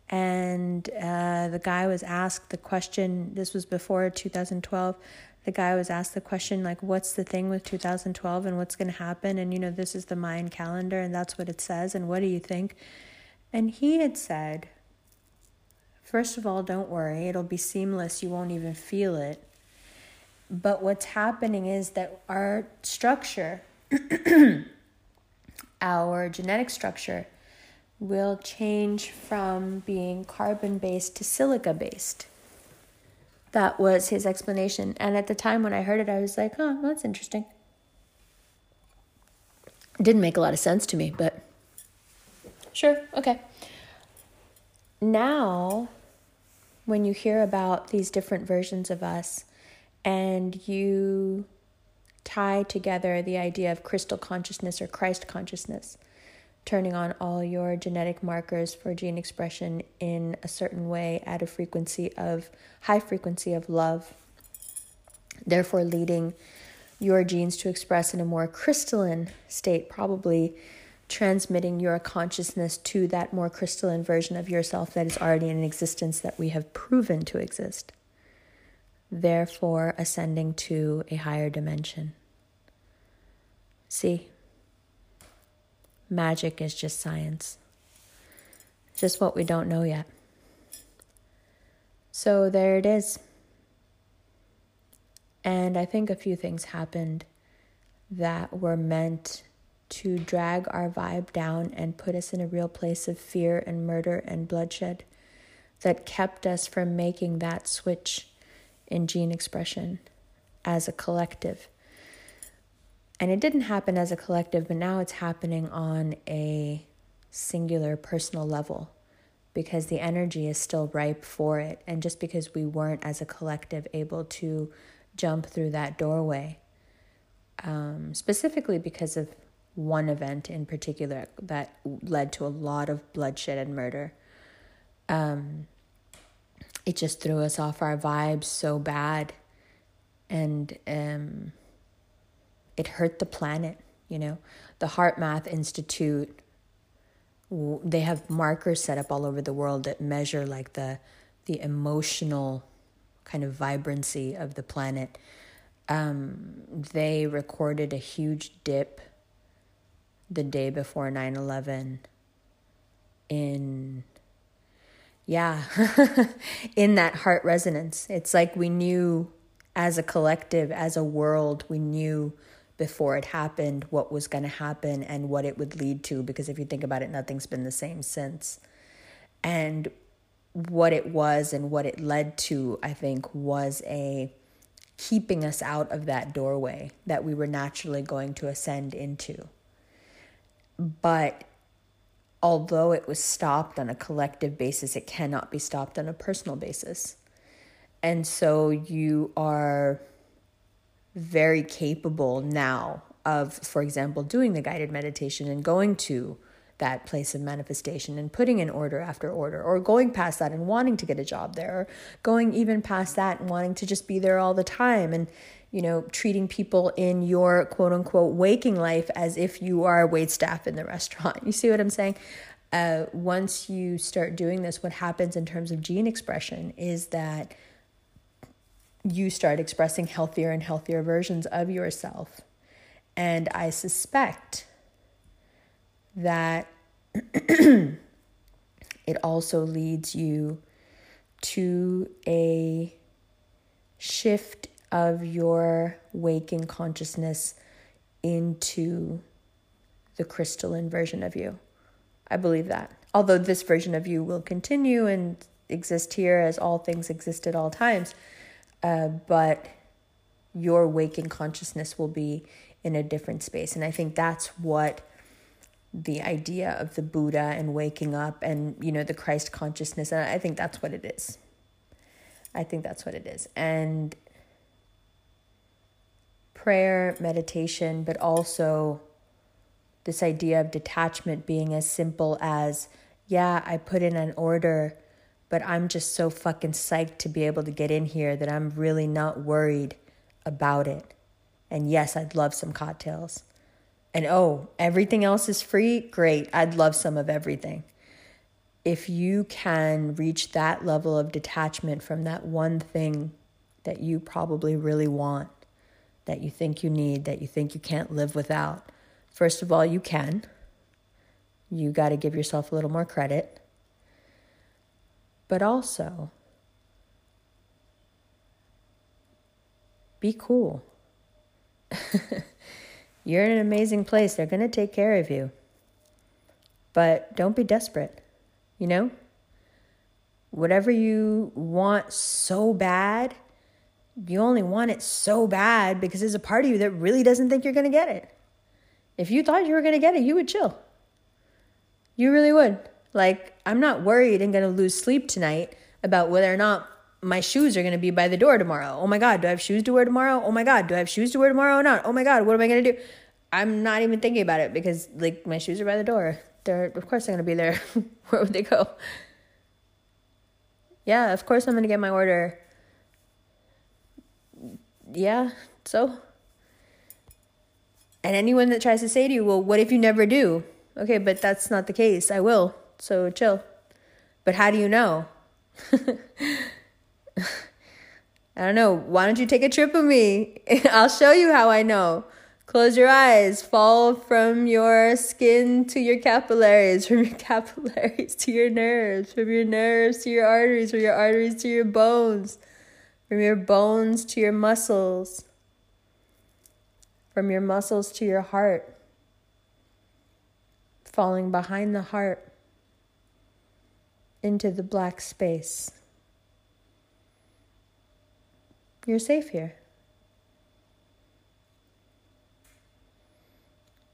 And the guy was asked the question, this was before 2012, the guy was asked the question, like, what's the thing with 2012 and what's going to happen? And, this is the Mayan calendar and that's what it says. And what do you think? And he had said, first of all, don't worry, it'll be seamless. You won't even feel it. But what's happening is that our structure, our genetic structure, will change from being carbon-based to silica-based. That was his explanation. And at the time when I heard it, I was like, oh, that's interesting. It didn't make a lot of sense to me, but sure, okay. Now, when you hear about these different versions of us, and you tie together the idea of crystal consciousness or Christ consciousness, turning on all your genetic markers for gene expression in a certain way at a high frequency of love, therefore leading your genes to express in a more crystalline state, probably transmitting your consciousness to that more crystalline version of yourself that is already in existence, that we have proven to exist, therefore ascending to a higher dimension. See? Magic is just science. Just what we don't know yet. So there it is. And I think a few things happened that were meant to drag our vibe down and put us in a real place of fear and murder and bloodshed that kept us from making that switch in gene expression as a collective. And it didn't happen as a collective, but now it's happening on a singular personal level because the energy is still ripe for it. And just because we weren't as a collective able to jump through that doorway, specifically because of one event in particular that led to a lot of bloodshed and murder, it just threw us off our vibes so bad, and it hurt the planet. The HeartMath Institute, they have markers set up all over the world that measure like the emotional kind of vibrancy of the planet. They recorded a huge dip the day before 9/11 in that heart resonance. It's like we knew as a collective, as a world, we knew before it happened what was going to happen and what it would lead to, because if you think about it, nothing's been the same since. And what it was and what it led to, I think, was a keeping us out of that doorway that we were naturally going to ascend into. But although it was stopped on a collective basis, it cannot be stopped on a personal basis. And so you are very capable now of, for example, doing the guided meditation and going to that place of manifestation and putting in order after order, or going past that and wanting to get a job there, or going even past that and wanting to just be there all the time, and treating people in your quote-unquote waking life as if you are a waitstaff in the restaurant. You see what I'm saying? Once you start doing this, what happens in terms of gene expression is that you start expressing healthier and healthier versions of yourself. And I suspect that it also leads you to a shift of your waking consciousness into the crystalline version of you. I believe that. Although this version of you will continue and exist here as all things exist at all times, but your waking consciousness will be in a different space. And I think that's what the idea of the Buddha and waking up and, you know, the Christ consciousness, and I think that's what it is. I think that's what it is. And prayer, meditation, but also this idea of detachment being as simple as, yeah, I put in an order, but I'm just so fucking psyched to be able to get in here that I'm really not worried about it. And yes, I'd love some cocktails. And oh, everything else is free? Great. I'd love some of everything. If you can reach that level of detachment from that one thing that you probably really want, that you think you need, that you think you can't live without, first of all, you can. You got to give yourself a little more credit. But also, be cool. You're in an amazing place. They're going to take care of you. But don't be desperate, you know? Whatever you want so bad, you only want it so bad because there's a part of you that really doesn't think you're going to get it. If you thought you were going to get it, you would chill. You really would. Like, I'm not worried and going to lose sleep tonight about whether or not my shoes are going to be by the door tomorrow. Oh my God, do I have shoes to wear tomorrow? Oh my God, do I have shoes to wear tomorrow or not? Oh my God, what am I going to do? I'm not even thinking about it because, like, my shoes are by the door. They're, of course, they're going to be there. Where would they go? Yeah, of course I'm going to get my order. Yeah, so... And anyone that tries to say to you, well, what if you never do? Okay, but that's not the case. I will, so chill. But how do you know? I don't know. Why don't you take a trip with me? I'll show you how I know. Close your eyes. Fall from your skin to your capillaries. From your capillaries to your nerves. From your nerves to your arteries. From your arteries to your bones. From your bones to your muscles. From your muscles to your heart, falling behind the heart into the black space. You're safe here.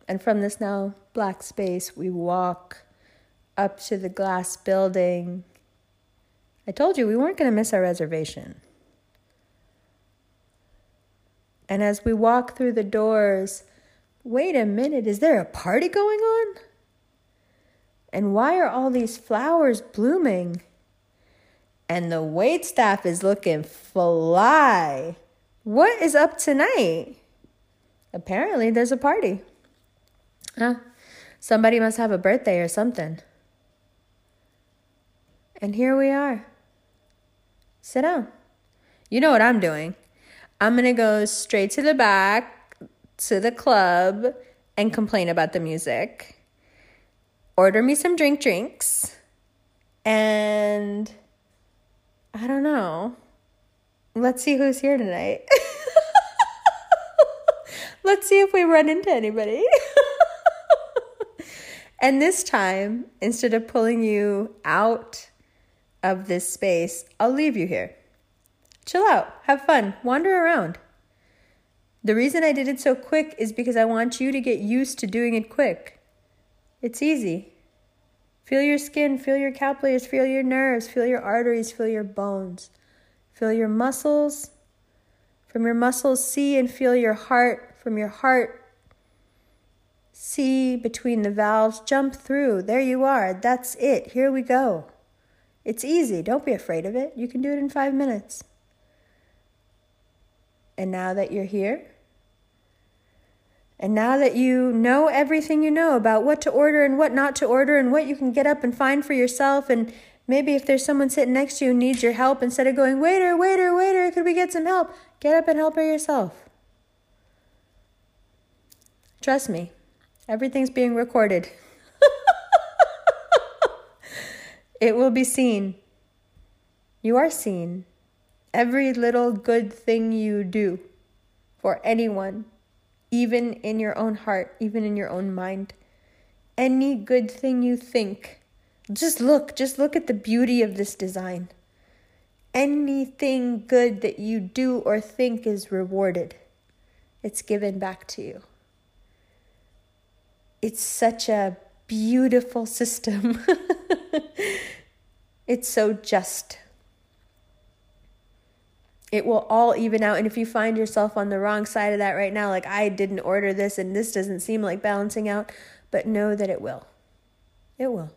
And from this now black space, we walk up to the glass building. I told you we weren't going to miss our reservation. And as we walk through the doors, wait a minute, is there a party going on? And why are all these flowers blooming? And the waitstaff is looking fly. What is up tonight? Apparently there's a party. Huh? Somebody must have a birthday or something. And here we are. Sit down. You know what I'm doing. I'm going to go straight to the back, to the club, and complain about the music. Order me some drinks. And I don't know. Let's see who's here tonight. Let's see if we run into anybody. And this time, instead of pulling you out of this space, I'll leave you here. Chill out, have fun, wander around. The reason I did it so quick is because I want you to get used to doing it quick. It's easy. Feel your skin, feel your capillaries, feel your nerves, feel your arteries, feel your bones. Feel your muscles. From your muscles, see and feel your heart. From your heart, see between the valves, jump through. There you are, that's it, here we go. It's easy, don't be afraid of it. You can do it in 5 minutes. And now that you're here, and now that you know everything you know about what to order and what not to order and what you can get up and find for yourself, and maybe if there's someone sitting next to you who needs your help, instead of going, waiter, waiter, waiter, could we get some help? Get up and help her yourself. Trust me, everything's being recorded. It will be seen. You are seen. every little good thing you do for anyone, even in your own heart, even in your own mind. Any good thing you think, just look at the beauty of this design. Anything good that you do or think is rewarded. It's given back to you. It's such a beautiful system. It's so just. It will all even out. And if you find yourself on the wrong side of that right now, like, I didn't order this and this doesn't seem like balancing out, but know that it will. It will.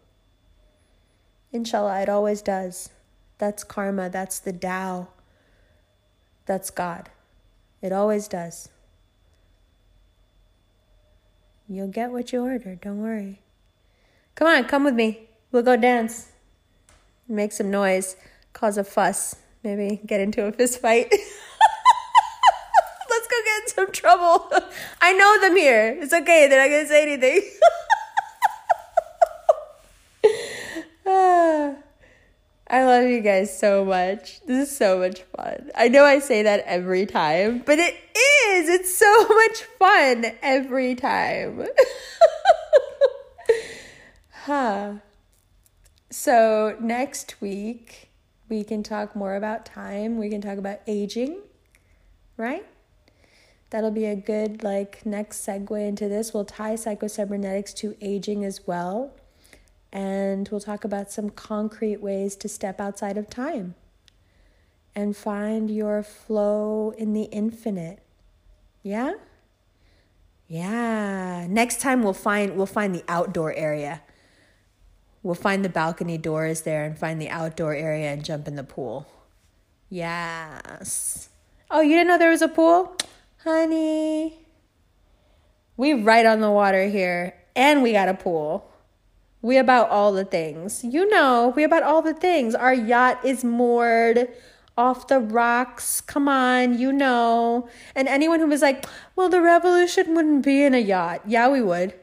Inshallah, it always does. That's karma. That's the Tao. That's God. It always does. You'll get what you order. Don't worry. Come on, come with me. We'll go dance. Make some noise. Cause a fuss. Maybe get into a fist fight. Let's go get in some trouble. I know them here. It's okay. They're not going to say anything. I love you guys so much. This is so much fun. I know I say that every time, but it is. It's so much fun every time. Huh. So next week, we can talk more about time. We can talk about aging, right? That'll be a good next segue into this. We'll tie psycho-cybernetics to aging as well. And we'll talk about some concrete ways to step outside of time and find your flow in the infinite. Yeah? Yeah. Next time we'll find the outdoor area. We'll find the balcony doors there and find the outdoor area and jump in the pool. Yes. Oh, you didn't know there was a pool? Honey. We're right on the water here. And we got a pool. We about all the things. You know, we about all the things. Our yacht is moored off the rocks. Come on, you know. And anyone who was like, well, the revolution wouldn't be in a yacht. Yeah, we would.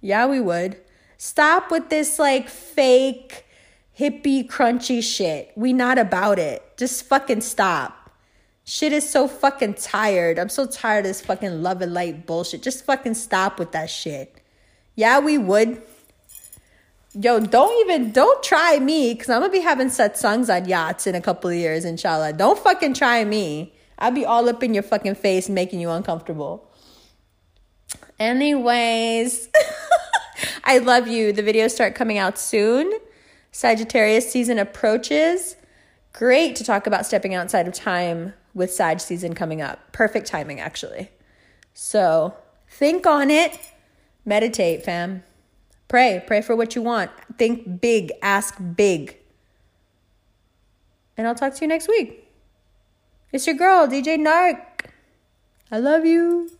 Yeah, we would. Stop with this fake hippie crunchy shit. We not about it. Just fucking stop. Shit is so fucking tired. I'm so tired of this fucking love and light bullshit. Just fucking stop with that shit. Yeah, we would. Yo, don't try me, because I'm going to be having satsangs on yachts in a couple of years, inshallah. Don't fucking try me. I'll be all up in your fucking face making you uncomfortable. Anyways... I love you. The videos start coming out soon. Sagittarius season approaches. Great to talk about stepping outside of time with Sag season coming up. Perfect timing, actually. So think on it. Meditate, fam. Pray. Pray for what you want. Think big. Ask big. And I'll talk to you next week. It's your girl, DJ Nark. I love you.